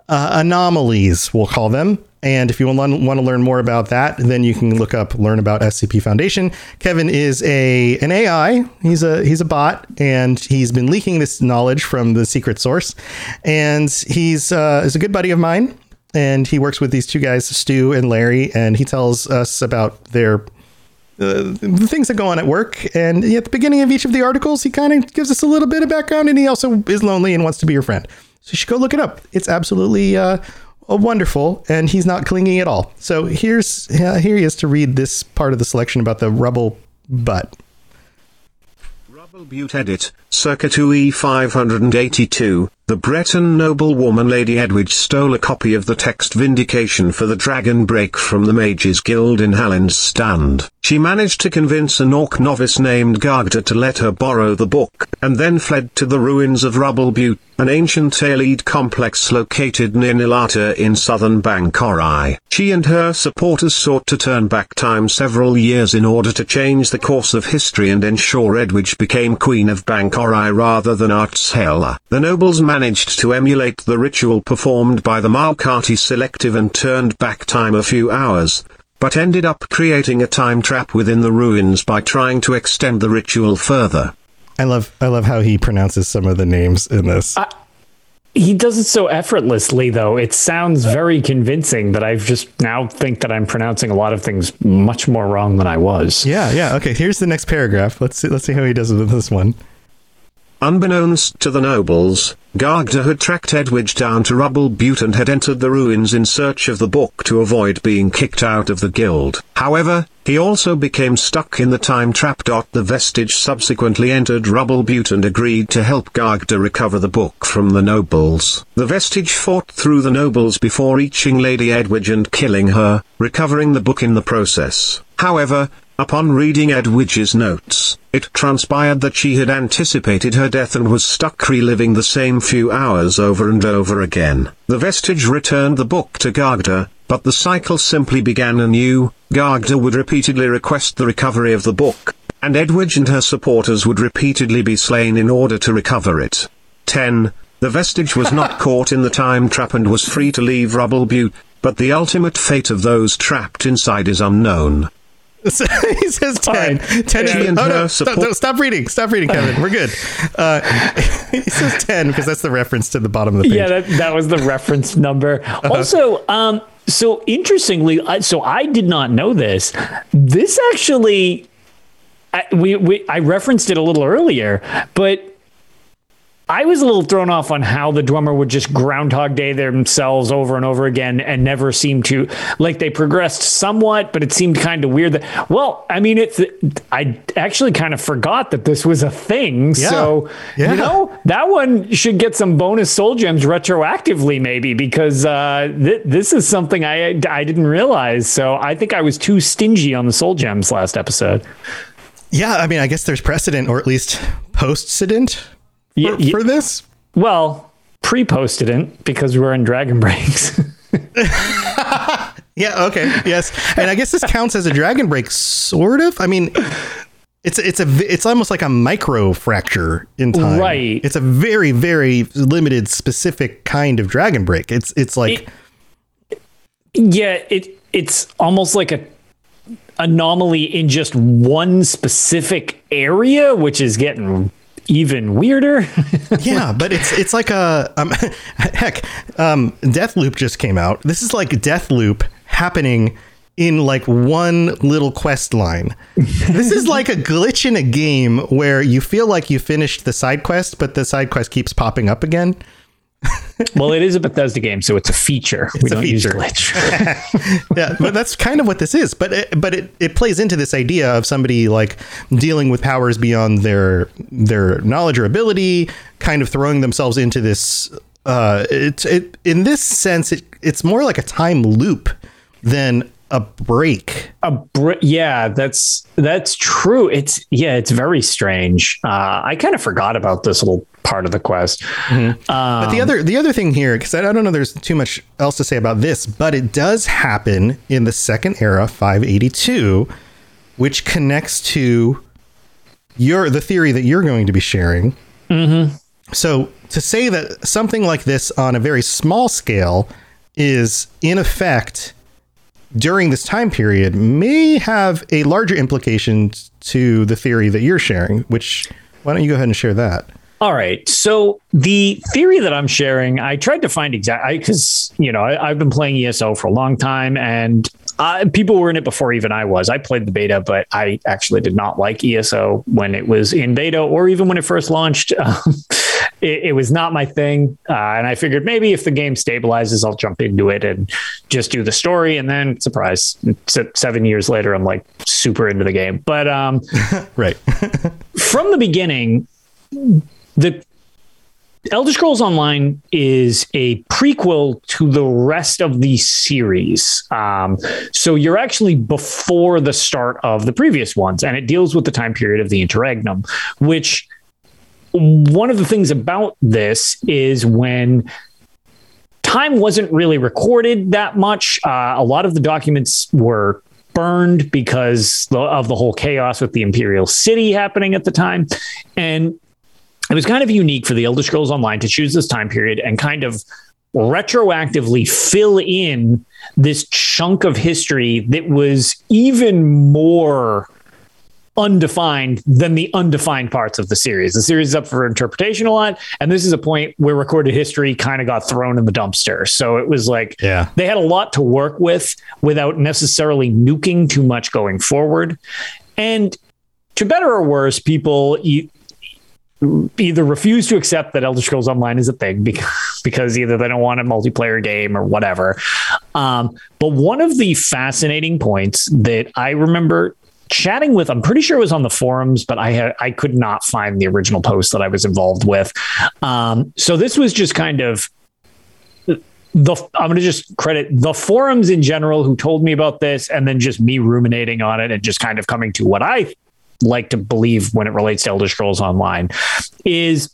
uh, anomalies, we'll call them. And if you want to learn more about that, then you can look up Learn About S C P Foundation. Kevin is a an A I. He's a he's a bot, and he's been leaking this knowledge from the secret source. And he's uh, is a good buddy of mine. And he works with these two guys, Stu and Larry, and he tells us about their uh, the things that go on at work. And at the beginning of each of the articles, he kind of gives us a little bit of background, and he also is lonely and wants to be your friend. So you should go look it up. It's absolutely uh, wonderful, and he's not clingy at all. So here's uh, here he is to read this part of the selection about the Rubble Butte. Rubble Butte edit, circa two E five eighty-two. The Breton noblewoman Lady Edwyge stole a copy of the text Vindication for the Dragon Break from the Mages Guild in Hallin's Stand. She managed to convince an orc novice named Gargda to let her borrow the book, and then fled to the ruins of Rubble Butte, an ancient allied complex located near Nilata in southern Bangkorai. She and her supporters sought to turn back time several years in order to change the course of history and ensure Edwyge became Queen of Bangkorai rather than Artshela. The nobles managed to emulate the ritual performed by the Malkati Selective and turned back time a few hours, but ended up creating a time trap within the ruins by trying to extend the ritual further. I love I love how he pronounces some of the names in this. I, he does it so effortlessly, though. It sounds very convincing that I've just now think that I'm pronouncing a lot of things much more wrong than I was. Yeah, yeah. Okay, here's the next paragraph. Let's see, let's see how he does with this one. Unbeknownst to the nobles, Gargda had tracked Edwyge down to Rubble Butte and had entered the ruins in search of the book to avoid being kicked out of the guild. However, he also became stuck in the time trap. The Vestige subsequently entered Rubble Butte and agreed to help Gargda recover the book from the nobles. The Vestige fought through the nobles before reaching Lady Edwyge and killing her, recovering the book in the process. However, upon reading Edwyge's notes, it transpired that she had anticipated her death and was stuck reliving the same few hours over and over again. The Vestige returned the book to Gargda, but the cycle simply began anew. Gargda would repeatedly request the recovery of the book, and Edwyge and her supporters would repeatedly be slain in order to recover it. ten. The Vestige was not caught in the time trap and was free to leave Rubble Butte, but the ultimate fate of those trapped inside is unknown. He says ten. Right. ten yeah. is, oh, no, stop, no, stop reading. Stop reading, Kevin. We're good. Uh, he says ten because that's the reference to the bottom of the page. Yeah, that, that was the reference number. Uh-huh. Also, um, so interestingly, I, so I did not know this. This actually, I, we, we I referenced it a little earlier, but I was a little thrown off on how the Dwemer would just Groundhog Day themselves over and over again and never seemed to, like, they progressed somewhat, but it seemed kind of weird that, well, I mean, it's, I actually kind of forgot that this was a thing. Yeah. So, yeah. You know, that one should get some bonus soul gems retroactively, maybe, because uh, th- this is something I, I didn't realize. So I think I was too stingy on the soul gems last episode. Yeah. I mean, I guess there's precedent, or at least post-cedent yeah, for, for this? Well, pre-posted it because we were in Dragon Breaks. Yeah, okay, yes. And I guess this counts as a Dragon Break, sort of. I mean, it's it's a it's almost like a micro fracture in time. Right. It's a very, very limited, specific kind of Dragon Break. It's it's like it, yeah, it it's almost like a anomaly in just one specific area, which is getting even weirder. Yeah, but it's it's like a um, heck, um, Deathloop just came out. This is like Deathloop happening in like one little quest line. This is like a glitch in a game where you feel like you finished the side quest, but the side quest keeps popping up again. Well, it is a Bethesda game, so it's a feature. It's we a don't feature. use glitch. Yeah, but that's kind of what this is. But it, but it, it plays into this idea of somebody like dealing with powers beyond their their knowledge or ability, kind of throwing themselves into this. Uh, it, it in this sense, it it's more like a time loop than a break. A br- yeah, that's that's true. It's yeah, it's very strange. Uh, I kind of forgot about this little part of the quest. Mm-hmm. Um, but the other the other thing here, because I don't know there's too much else to say about this, but it does happen in the Second Era five eighty-two, which connects to your the theory that you're going to be sharing. Mm-hmm. So to say that something like this on a very small scale is in effect during this time period may have a larger implication to the theory that you're sharing, which why don't you go ahead and share that? All right. So the theory that I'm sharing, I tried to find exactly because, you know, I, I've been playing E S O for a long time and I, people were in it before even I was. I played the beta, but I actually did not like E S O when it was in beta or even when it first launched. Um, it, it was not my thing. Uh, and I figured maybe if the game stabilizes, I'll jump into it and just do the story. And then, surprise, seven years later, I'm like super into the game. But um, right from the beginning, the Elder Scrolls Online is a prequel to the rest of the series. Um, so you're actually before the start of the previous ones, and it deals with the time period of the Interregnum, which one of the things about this is when time wasn't really recorded that much. Uh, a lot of the documents were burned because of the whole chaos with the Imperial City happening at the time. And it was kind of unique for the Elder Scrolls Online to choose this time period and kind of retroactively fill in this chunk of history that was even more undefined than the undefined parts of the series. The series is up for interpretation a lot, and this is a point where recorded history kind of got thrown in the dumpster. So it was like yeah. they had a lot to work with without necessarily nuking too much going forward. And to better or worse, people... You, either refuse to accept that Elder Scrolls Online is a thing because, because either they don't want a multiplayer game or whatever. Um, but one of the fascinating points that I remember chatting with, I'm pretty sure it was on the forums, but I had, I could not find the original post that I was involved with. Um, so this was just kind of the, I'm going to just credit the forums in general who told me about this and then just me ruminating on it and just kind of coming to what I like to believe when it relates to Elder Scrolls Online is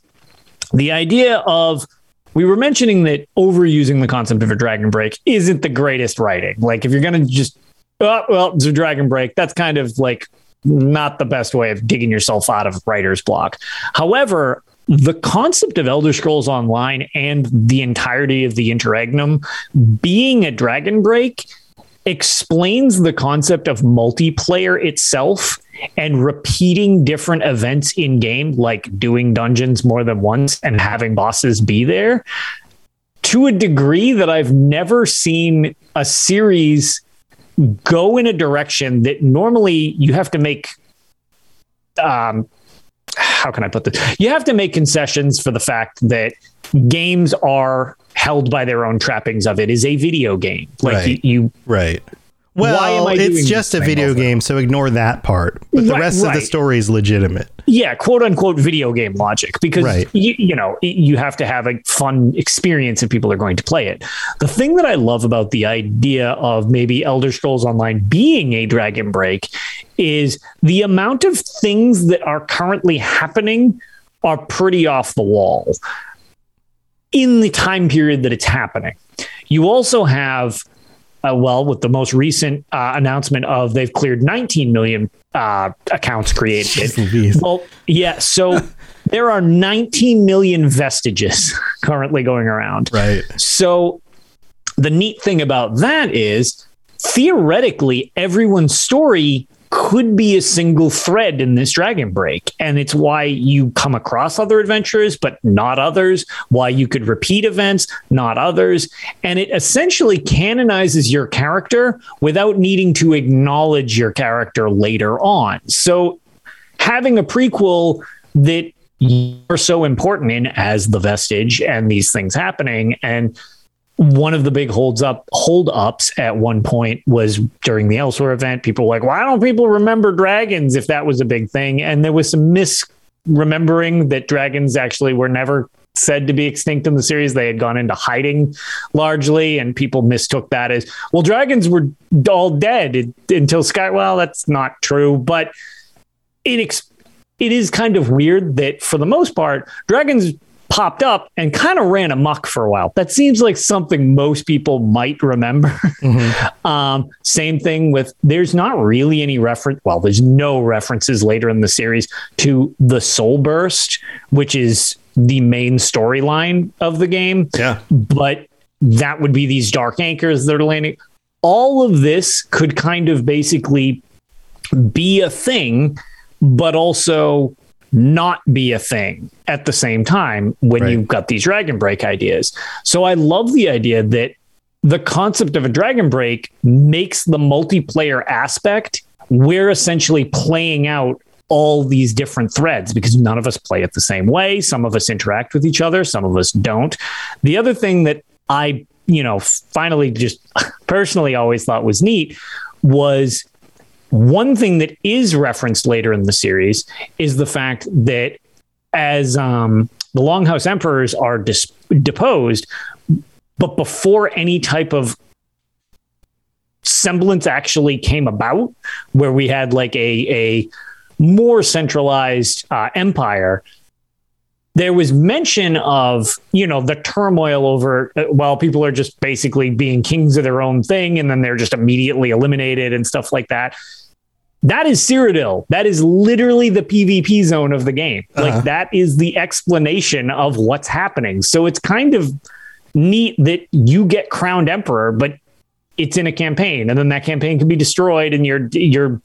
the idea of, we were mentioning that overusing the concept of a Dragon Break isn't the greatest writing. Like if you're going to just, oh, well, it's a Dragon Break, that's kind of like not the best way of digging yourself out of writer's block. However, the concept of Elder Scrolls Online and the entirety of the Interregnum being a Dragon Break explains the concept of multiplayer itself and repeating different events in game, like doing dungeons more than once and having bosses be there to a degree that I've never seen a series go in a direction that normally you have to make, um, how can I put this? You have to make concessions for the fact that games are held by their own trappings of it is a video game. Like right. you, you, right. Well, why am I doing it's just a video game, it? So ignore that part. But the right, rest right. of the story is legitimate. Yeah, quote unquote video game logic, because, right. you, you know, you have to have a fun experience if people are going to play it. The thing that I love about the idea of maybe Elder Scrolls Online being a Dragon Break is the amount of things that are currently happening are pretty off the wall in the time period that it's happening. You also have, uh, well, with the most recent uh, announcement of they've cleared nineteen million uh, accounts created. Jeez. Well, yeah, so there are nineteen million vestiges currently going around. Right. So the neat thing about that is, theoretically, everyone's story could be a single thread in this Dragon Break. And it's why you come across other adventurers, but not others, why you could repeat events, not others. And it essentially canonizes your character without needing to acknowledge your character later on. So having a prequel that you're so important in as the Vestige and these things happening, and one of the big holds up hold ups at one point was during the Elsewhere event. People were like, why don't people remember dragons if that was a big thing? And there was some misremembering that dragons actually were never said to be extinct in the series. They had gone into hiding largely, and people mistook that as, well, dragons were all dead until Sky. Well, that's not true, but it ex- it is kind of weird that for the most part, dragons popped up and kind of ran amok for a while. That seems like something most people might remember. Mm-hmm. um, same thing with, there's not really any reference. Well, there's no references later in the series to the Soul Burst, which is the main storyline of the game. Yeah. But that would be these dark anchors that are landing. All of this could kind of basically be a thing, but also not be a thing at the same time when right. you've got these Dragon Break ideas. So I love the idea that the concept of a Dragon Break makes the multiplayer aspect, we're essentially playing out all these different threads because none of us play it the same way. Some of us interact with each other, some of us don't. The other thing that I, you know, finally just personally always thought was neat was, one thing that is referenced later in the series is the fact that as um, the Longhouse Emperors are dis- deposed, but before any type of semblance actually came about, where we had like a, a more centralized uh, empire, there was mention of, you know, the turmoil over, well, people are just basically being kings of their own thing, and then they're just immediately eliminated and stuff like that. That is Cyrodiil. That is literally the PvP zone of the game. Uh-huh. Like, that is the explanation of what's happening. So it's kind of neat that you get crowned emperor, but it's in a campaign, and then that campaign can be destroyed, and you're you're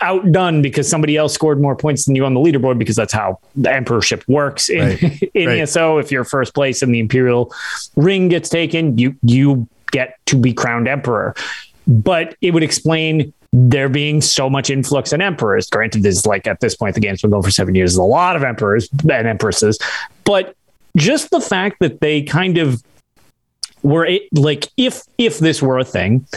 outdone because somebody else scored more points than you on the leaderboard, because that's how the emperorship works in, right. in right. E S O. If you're first place and the imperial ring gets taken, you you get to be crowned emperor. But it would explain there being so much influx in emperors. Granted, there's like, at this point, the game's been going for seven years, there's a lot of emperors and empresses. But just the fact that they kind of were it, like, if if this were a thing,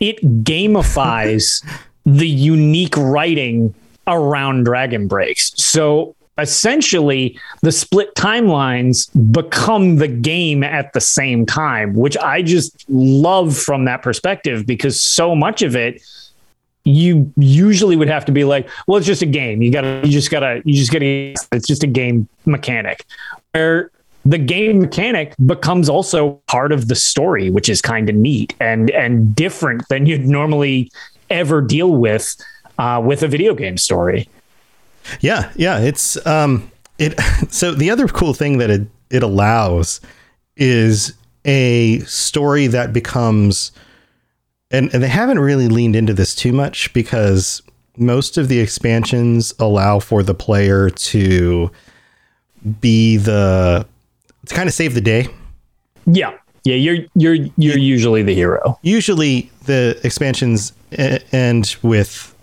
it gamifies the unique writing around Dragon Breaks. So essentially, the split timelines become the game at the same time, which I just love from that perspective, because so much of it, you usually would have to be like, well, it's just a game. You gotta, you just gotta, you just gotta, it's just a game mechanic, where the game mechanic becomes also part of the story, which is kind of neat and, and different than you'd normally ever deal with, uh, with a video game story. Yeah. Yeah. It's, um, it, so the other cool thing that it, it allows is a story that becomes, and, and they haven't really leaned into this too much, because most of the expansions allow for the player to be the, to kind of save the day. Yeah. Yeah. You're, you're, you're you, usually the hero. Usually the expansions end with,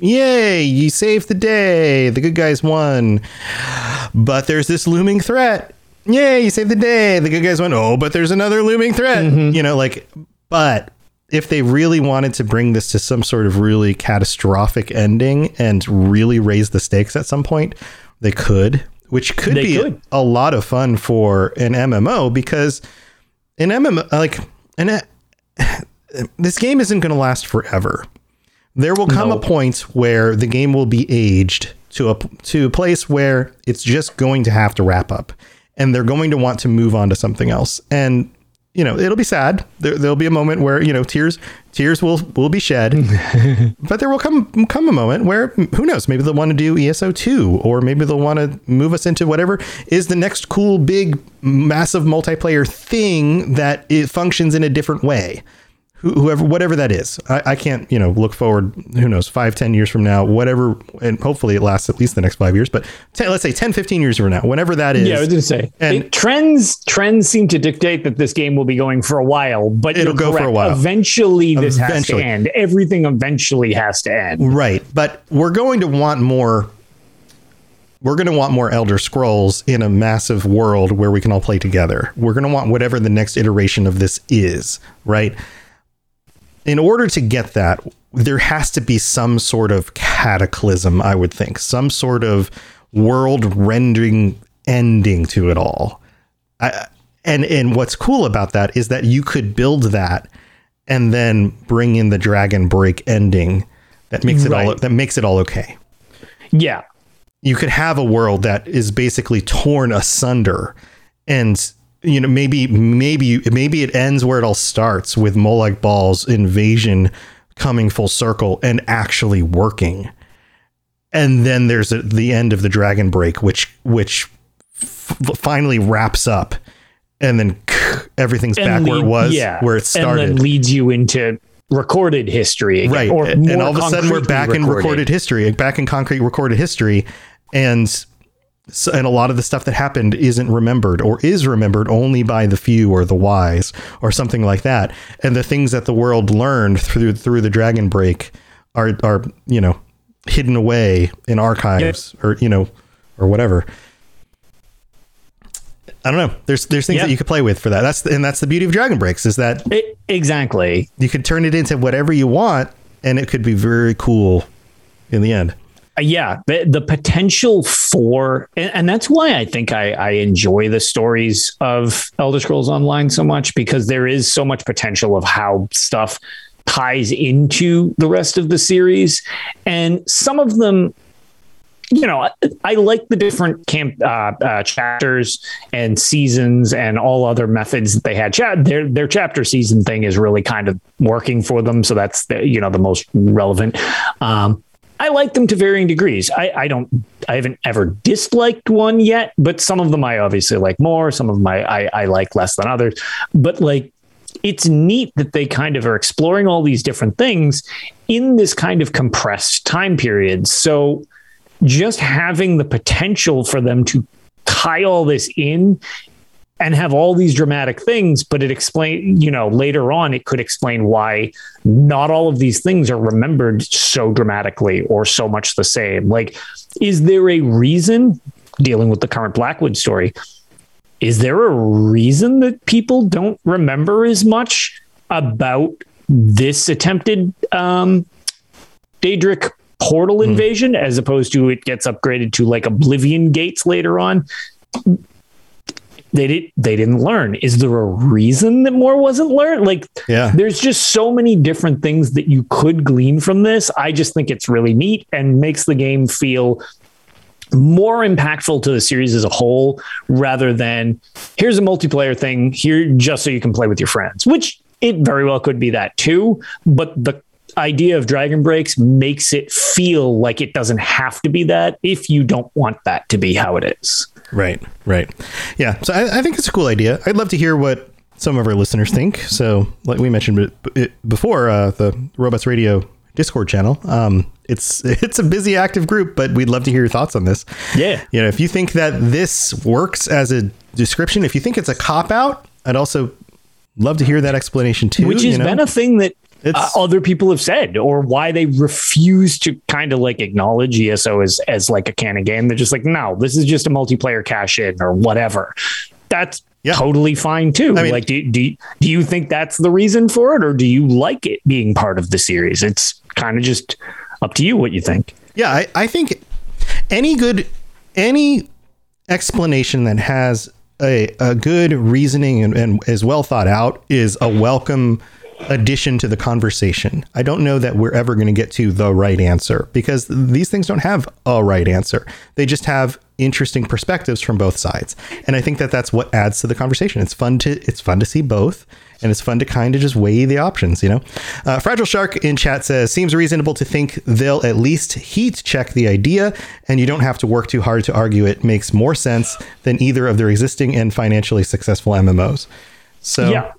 yay, you saved the day, the good guys won, but there's this looming threat. Yay, you saved the day, the good guys won. Oh, but there's another looming threat. Mm-hmm. You know, like, but if they really wanted to bring this to some sort of really catastrophic ending and really raise the stakes at some point, they could, which could they be could. A lot of fun for an M M O, because an M M O, like, an this game isn't going to last forever. There will come no. a point where the game will be aged to a to a place where it's just going to have to wrap up, and they're going to want to move on to something else. And you know, it'll be sad. There, there'll be a moment where, you know, tears tears will will be shed, but there will come come a moment where, who knows, maybe they'll want to do E S O two, or maybe they'll want to move us into whatever is the next cool, big, massive multiplayer thing that it functions in a different way. Whoever, whatever that is, I, I can't, you know, look forward, who knows, five, ten years from now, whatever. And hopefully it lasts at least the next five years. But ten, let's say ten, fifteen years from now, whenever that is. Yeah, I was going to say. And it, trends trends seem to dictate that this game will be going for a while, but it'll go correct. for a while. Eventually, this eventually. has to end. Everything eventually has to end. Right. But we're going to want more. We're going to want more Elder Scrolls in a massive world where we can all play together. We're going to want whatever the next iteration of this is. Right. In order to get that, there has to be some sort of cataclysm, I would think, some sort of world-rending ending to it all. I, and and what's cool about that is that you could build that and then bring in the Dragon Break ending that makes it right. all that makes it all okay. Yeah, you could have a world that is basically torn asunder, and. You know, maybe, maybe, maybe it ends where it all starts with Molag Ball's invasion coming full circle and actually working. And then there's a, the end of the Dragon Break, which, which f- finally wraps up, and then everything's and back lead, where it was, yeah. where it started. And then leads you into recorded history. Again, right. Or and, and all of a sudden we're back recorded. in recorded history, back in concrete recorded history. And So, and a lot of the stuff that happened isn't remembered, or is remembered only by the few or the wise or something like that. And the things that the world learned through through the Dragon Break are, are you know, hidden away in archives yep. or, you know, or whatever. I don't know. There's there's things yep. that you could play with for that. That's the, and that's the beauty of Dragon Breaks, is that it, exactly you can turn it into whatever you want, and it could be very cool in the end. Yeah, the, the potential for, and, and that's why I think I, I enjoy the stories of Elder Scrolls Online so much, because there is so much potential of how stuff ties into the rest of the series. And some of them, you know, I, I like the different camp uh, uh, chapters and seasons and all other methods that they had. Ch- their their chapter season thing is really kind of working for them. So that's, the, you know, the most relevant. Um I like them to varying degrees. I, I don't, I haven't ever disliked one yet, but some of them I obviously like more. Some of them I, I, I like less than others, but like, it's neat that they kind of are exploring all these different things in this kind of compressed time period. So just having the potential for them to tie all this in and have all these dramatic things, but it explain, you know, later on, it could explain why not all of these things are remembered so dramatically or so much the same. Like, is there a reason, dealing with the current Blackwood story, is there a reason that people don't remember as much about this attempted um, Daedric portal mm. invasion, as opposed to it gets upgraded to like Oblivion Gates later on? They didn't. They didn't learn. Is there a reason that more wasn't learned? Like, yeah. There's just so many different things that you could glean from this. I just think it's really neat and makes the game feel more impactful to the series as a whole, rather than here's a multiplayer thing here just so you can play with your friends, which it very well could be that too. But the idea of Dragon Breaks makes it feel like it doesn't have to be that if you don't want that to be how it is. Right, right. Yeah, so I, I think it's a cool idea. I'd love to hear what some of our listeners think. So like we mentioned it before, uh, the Robots Radio Discord channel, um, it's it's a busy, active group, but we'd love to hear your thoughts on this. Yeah. You know, if you think that this works as a description, if you think it's a cop-out, I'd also love to hear that explanation too. Which has you know? been a thing that Uh, other people have said, or why they refuse to kind of like acknowledge E S O as, as like a canon game. They're just like, no, this is just a multiplayer cash in or whatever. That's yeah. totally fine too. I mean, like, do, do, do you think that's the reason for it, or do you like it being part of the series? It's kind of just up to you what you think. Yeah. I, I think any good, any explanation that has a, a good reasoning and, and is well thought out is a welcome addition to the conversation. I don't know that we're ever going to get to the right answer, because these things don't have a right answer. They just have interesting perspectives from both sides. And I think that that's what adds to the conversation. It's fun to, it's fun to see both. And it's fun to kind of just weigh the options, you know. Uh, Fragile Shark in chat says, seems reasonable to think they'll at least heat check the idea, and you don't have to work too hard to argue it. Makes more sense than either of their existing and financially successful M M Os. So yeah.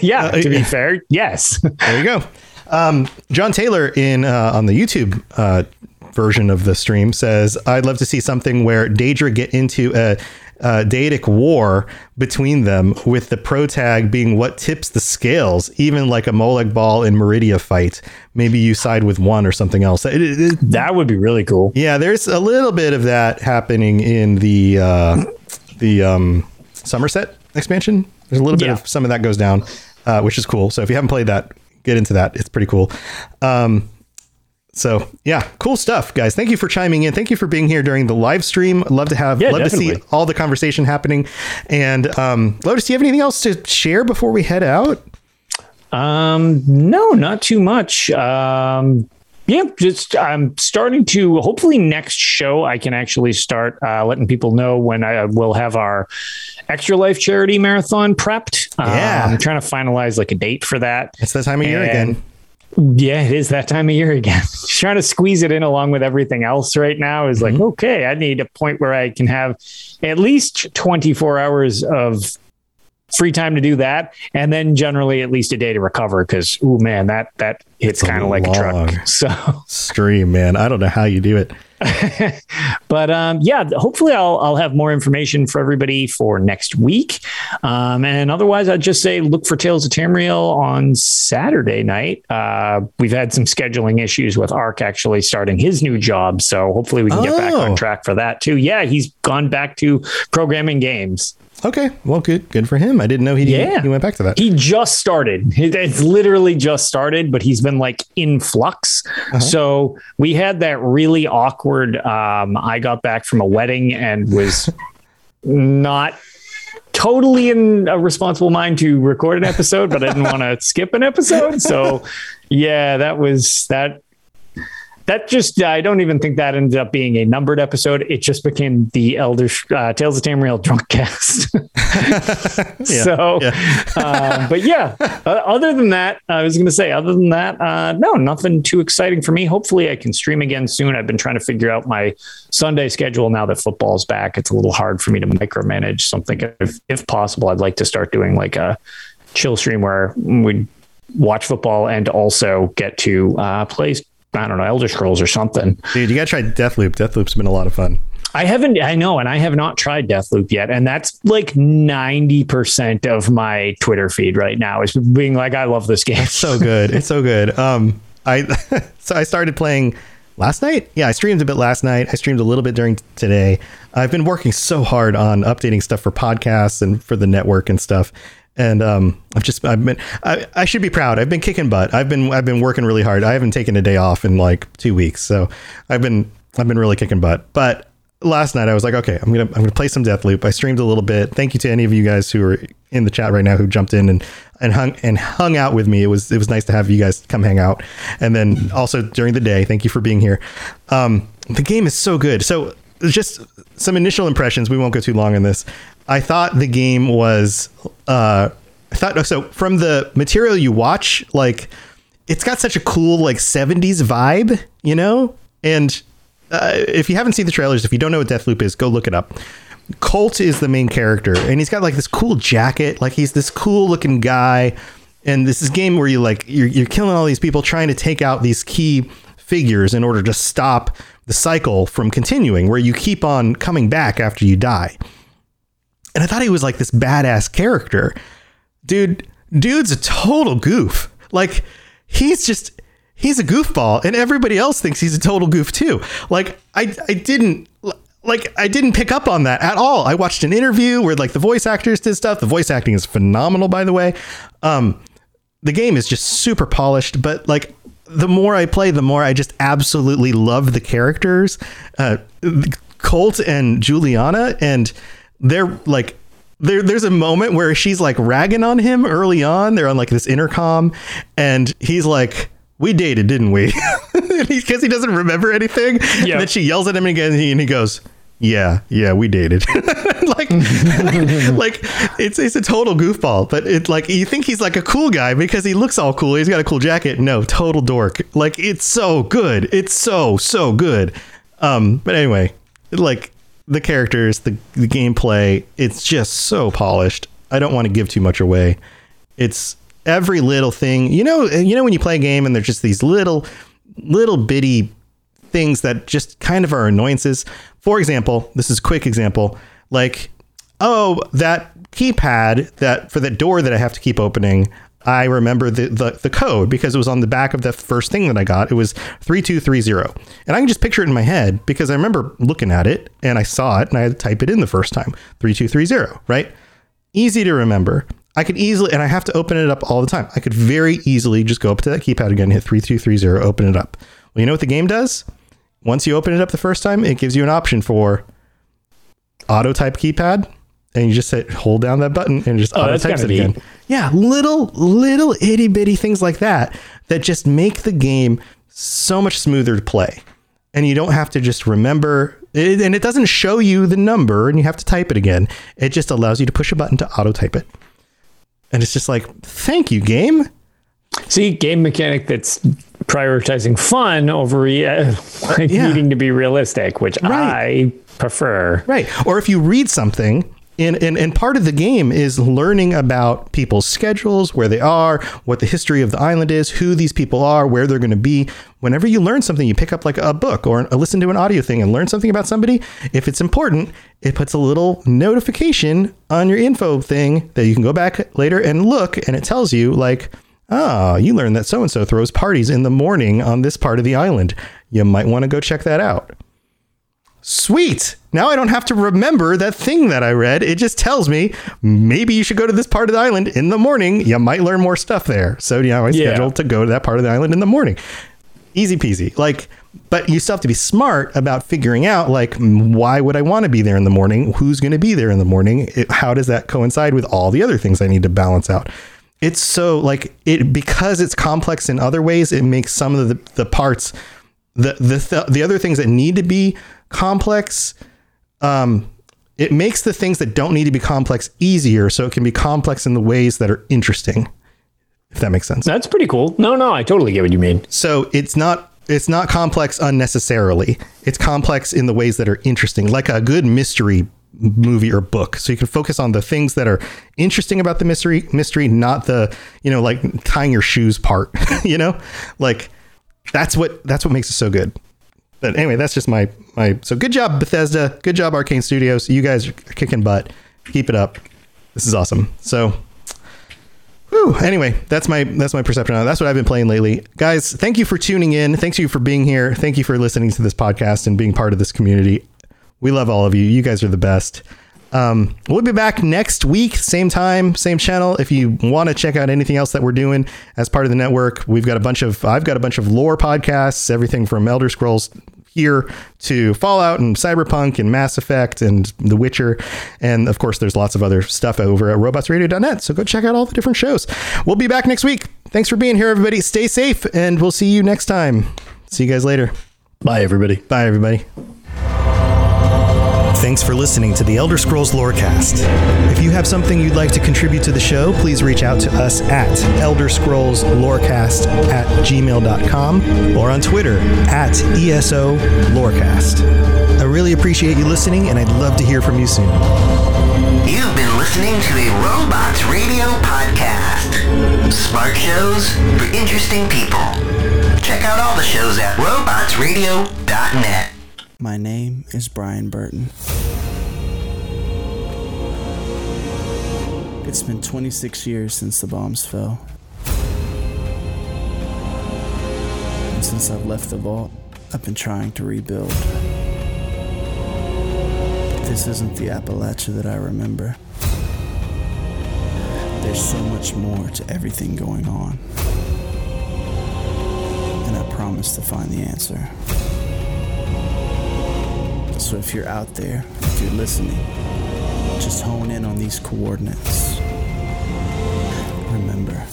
yeah, uh, to be fair, yes. There you go. Um, John Taylor in uh, on the YouTube uh, version of the stream says, I'd love to see something where Daedra get into a, a Daedic war between them, with the pro tag being what tips the scales, even like a Molag Ball and Meridia fight. Maybe you side with one or something else. It, it, it, that would be really cool. Yeah, there's a little bit of that happening in the uh, the um, Somerset expansion. There's a little bit yeah. of some of that goes down, uh, which is cool. So if you haven't played that, get into that. It's pretty cool. Um, so yeah, cool stuff, guys. Thank you for chiming in. Thank you for being here during the live stream. Love to have, yeah, love definitely. to see all the conversation happening. And um, Lotus, do you have anything else to share before we head out? Um, no, not too much. Um, Yeah, just I'm starting to, hopefully next show, I can actually start uh, letting people know when I will have our Extra Life charity marathon prepped. Yeah. Um, I'm trying to finalize like a date for that. It's that time of year and, again. Yeah, it is that time of year again. Trying to squeeze it in along with everything else right now is mm-hmm. like, okay, I need a point where I can have at least twenty-four hours of free time to do that, and then generally at least a day to recover, because oh man, that that hits kind of like a truck. So stream, man, I don't know how you do it. But um yeah, hopefully I'll I'll have more information for everybody for next week. Um and otherwise I'd just say look for Tales of Tamriel on Saturday night. Uh we've had some scheduling issues with Ark actually starting his new job, so hopefully we can oh. get back on track for that too. Yeah, he's gone back to programming games. Okay, well, good, good for him. I didn't know he did, yeah. he went back to that. He just started. It's literally just started, but he's been like in flux. Uh-huh. So we had that really awkward. Um, I got back from a wedding and was not totally in a responsible mind to record an episode, but I didn't want to skip an episode. So yeah, that was that. That just, I don't even think that ended up being a numbered episode. It just became the Elder uh, Tales of Tamriel drunk cast. yeah, so, yeah. uh, but yeah, uh, other than that, I was going to say, other than that, uh, no, nothing too exciting for me. Hopefully I can stream again soon. I've been trying to figure out my Sunday schedule now that football's back. It's a little hard for me to micromanage. So I'm thinking if, if possible, I'd like to start doing like a chill stream where we'd watch football and also get to uh, play I don't know, Elder Scrolls or something. Dude, you gotta try Deathloop. Deathloop's been a lot of fun. I haven't, I know, and I have not tried Deathloop yet. And that's like ninety percent of my Twitter feed right now is being like, I love this game. It's so good. It's so good. Um, I, so I started playing last night. Yeah, I streamed a bit last night. I streamed a little bit during today. I've been working so hard on updating stuff for podcasts and for the network and stuff. And um, I've just I've been I, I should be proud. I've been kicking butt. I've been I've been working really hard. I haven't taken a day off in like two weeks. So I've been I've been really kicking butt. But last night I was like, OK, I'm going to I'm going to play some Deathloop. I streamed a little bit. Thank you to any of you guys who are in the chat right now who jumped in and and hung and hung out with me. It was it was nice to have you guys come hang out. And then also during the day. Thank you for being here. Um, the game is so good. So just some initial impressions. We won't go too long on this. I thought the game was, uh, I thought, so from the material you watch, like, it's got such a cool, like, seventies vibe, you know? And uh, if you haven't seen the trailers, if you don't know what Deathloop is, go look it up. Colt is the main character, and he's got, like, this cool jacket. Like, he's this cool-looking guy. And this is a game where you, like, you're, you're killing all these people trying to take out these key figures in order to stop the cycle from continuing, where you keep on coming back after you die. And I thought he was like this badass character. Dude, dude's a total goof. Like, he's just, he's a goofball, and everybody else thinks he's a total goof too. Like, I, I didn't, like, I didn't pick up on that at all. I watched an interview where like the voice actors did stuff. The voice acting is phenomenal, by the way. Um, the game is just super polished, but like, the more I play, the more I just absolutely love the characters. Uh, Colt and Juliana, and they're like There, there's a moment where she's like ragging on him early on. They're on like this intercom and he's like, we dated, didn't we? Because he doesn't remember anything. Yeah. And then she yells at him again and he goes, yeah, yeah, we dated. Like, like it's it's a total goofball, but it's like you think he's like a cool guy because he looks all cool. He's got a cool jacket. No, total dork. Like, it's so good. It's so, so good. Um, but anyway, like the characters, the, the gameplay, it's just so polished. I don't want to give too much away. It's every little thing, you know, you know, when you play a game and there's just these little, little bitty things that just kind of are annoyances. For example, this is a quick example, like, oh, that keypad that for the door that I have to keep opening, I remember the, the, the code because it was on the back of the first thing that I got. It was three two three zero. And I can just picture it in my head because I remember looking at it and I saw it and I had to type it in the first time. three two three zero, right? Easy to remember. I could easily, and I have to open it up all the time. I could very easily just go up to that keypad again, hit three two three zero, open it up. Well, you know what the game does? Once you open it up the first time, it gives you an option for auto type keypad. And you just say, hold down that button and just oh, auto types it again. Deep. Yeah, little, little itty bitty things like that, that just make the game so much smoother to play. And you don't have to just remember it, and it doesn't show you the number and you have to type it again. It just allows you to push a button to auto type it. And it's just like, thank you, game. See, game mechanic that's prioritizing fun over uh, like yeah. needing to be realistic, which right. I prefer. Right. Or if you read something, and, and, and part of the game is learning about people's schedules, where they are, what the history of the island is, who these people are, where they're going to be. Whenever you learn something, you pick up like a book or a listen to an audio thing and learn something about somebody. If it's important, it puts a little notification on your info thing that you can go back later and look. And it tells you like, oh, you learned that so-and-so throws parties in the morning on this part of the island. You might want to go check that out. Sweet. Now I don't have to remember that thing that I read. It just tells me maybe you should go to this part of the island in the morning. You might learn more stuff there. So yeah, I yeah. scheduled to go to that part of the island in the morning. Easy peasy. Like, but you still have to be smart about figuring out like, why would I want to be there in the morning? Who's going to be there in the morning? It, how does that coincide with all the other things I need to balance out? It's so like it, because it's complex in other ways, it makes some of the, the parts, the, the, th- the other things that need to be complex, um it makes the things that don't need to be complex easier, so it can be complex in the ways that are interesting, if that makes sense. That's pretty cool. No no I totally get what you mean. So it's not it's not complex unnecessarily. It's complex in the ways that are interesting, like a good mystery movie or book. So you can focus on the things that are interesting about the mystery mystery not the, you know, like tying your shoes part. You know, like that's what that's what makes it so good. But anyway, that's just my, my, so good job, Bethesda. Good job, Arcane Studios. You guys are kicking butt. Keep it up. This is awesome. So, whew, anyway, that's my, that's my perception on it. That's what I've been playing lately. Guys, thank you for tuning in. Thank you for being here. Thank you for listening to this podcast and being part of this community. We love all of you. You guys are the best. Um, we'll be back next week, same time, same channel. If you want to check out anything else that we're doing as part of the network, we've got a bunch of, I've got a bunch of lore podcasts, everything from Elder Scrolls here to Fallout and Cyberpunk and Mass Effect and The Witcher. And of course, there's lots of other stuff over at robots radio dot net. So go check out all the different shows. We'll be back next week. Thanks for being here, everybody. Stay safe and we'll see you next time. See you guys later. Bye, everybody. Bye, everybody. Thanks for listening to the Elder Scrolls Lorecast. If you have something you'd like to contribute to the show, please reach out to us at elder scrolls lorecast at gmail dot com or on Twitter at E S O Lorecast. I really appreciate you listening, and I'd love to hear from you soon. You've been listening to a Robots Radio podcast. Smart shows for interesting people. Check out all the shows at robots radio dot net. My name is Brian Burton. It's been twenty-six years since the bombs fell. And since I've left the vault, I've been trying to rebuild. But this isn't the Appalachia that I remember. There's so much more to everything going on. And I promise to find the answer. So if you're out there, if you're listening, Just hone in on these coordinates. Remember,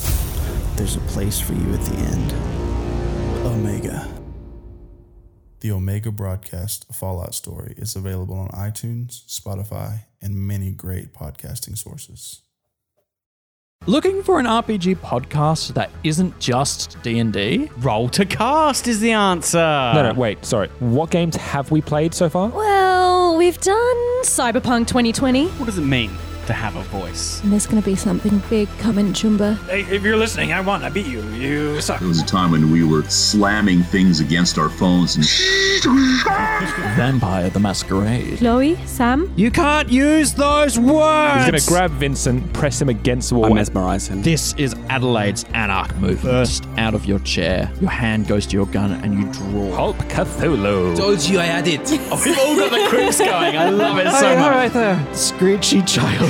there's a place for you at the end. Omega. The Omega Broadcast, a Fallout Story, is available on iTunes, Spotify, and many great podcasting sources. Looking for an R P G podcast that isn't just D and D? Roll to Cast is the answer. No, no, wait, sorry. What games have we played so far? Well, we've done Cyberpunk twenty twenty. What does it mean to have a voice? And there's going to be something big coming, Chumba. Hey, if you're listening, I won. I beat you. You suck. There was a time when we were slamming things against our phones and... Vampire the Masquerade. Chloe, Sam. You can't use those words! He's going to grab Vincent, press him against the wall. I mesmerise him. This is Adelaide's Anarch move. Burst out of your chair. Your hand goes to your gun and you draw. Pulp Cthulhu. Told you I had it. Oh, we've all got the crooks going. I love it so oh, yeah, much. Right there. Screechy child.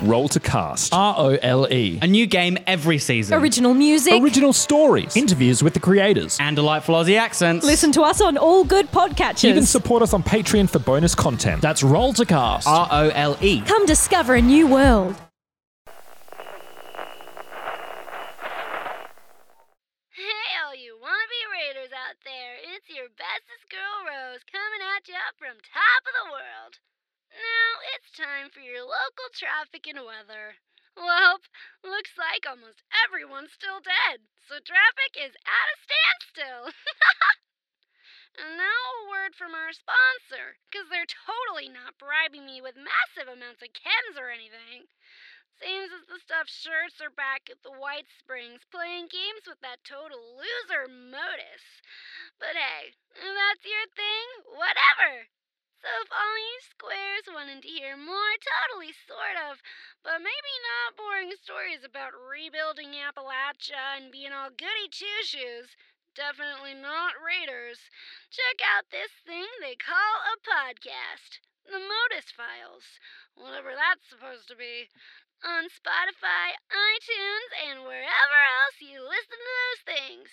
Roll to Cast. R O L E. A new game every season. Original music. Original stories. Interviews with the creators. And delightful Aussie accents. Listen to us on all good podcatchers. Even support us on Patreon for bonus content. That's Roll to Cast. R O L E. Come discover a new world. Hey, all you wannabe raiders out there. It's your bestest girl, Rose, coming at you from top of the world. Now it's time for your local traffic and weather. Well, looks like almost everyone's still dead, so traffic is at a standstill. And now a word from our sponsor, because they're totally not bribing me with massive amounts of chems or anything. Seems as the stuffed shirts are back at the White Springs playing games with that total loser Modus. But hey, if that's your thing, whatever. So if all you squares wanted to hear more totally sort of, but maybe not boring stories about rebuilding Appalachia and being all goody two-shoes, definitely not raiders, check out this thing they call a podcast, the Modus Files, whatever that's supposed to be, on Spotify, iTunes, and wherever else you listen to those things.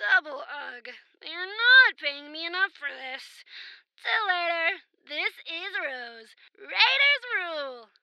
Double ugh, they're not paying me enough for this. See you later. This is Rose. Raiders rule.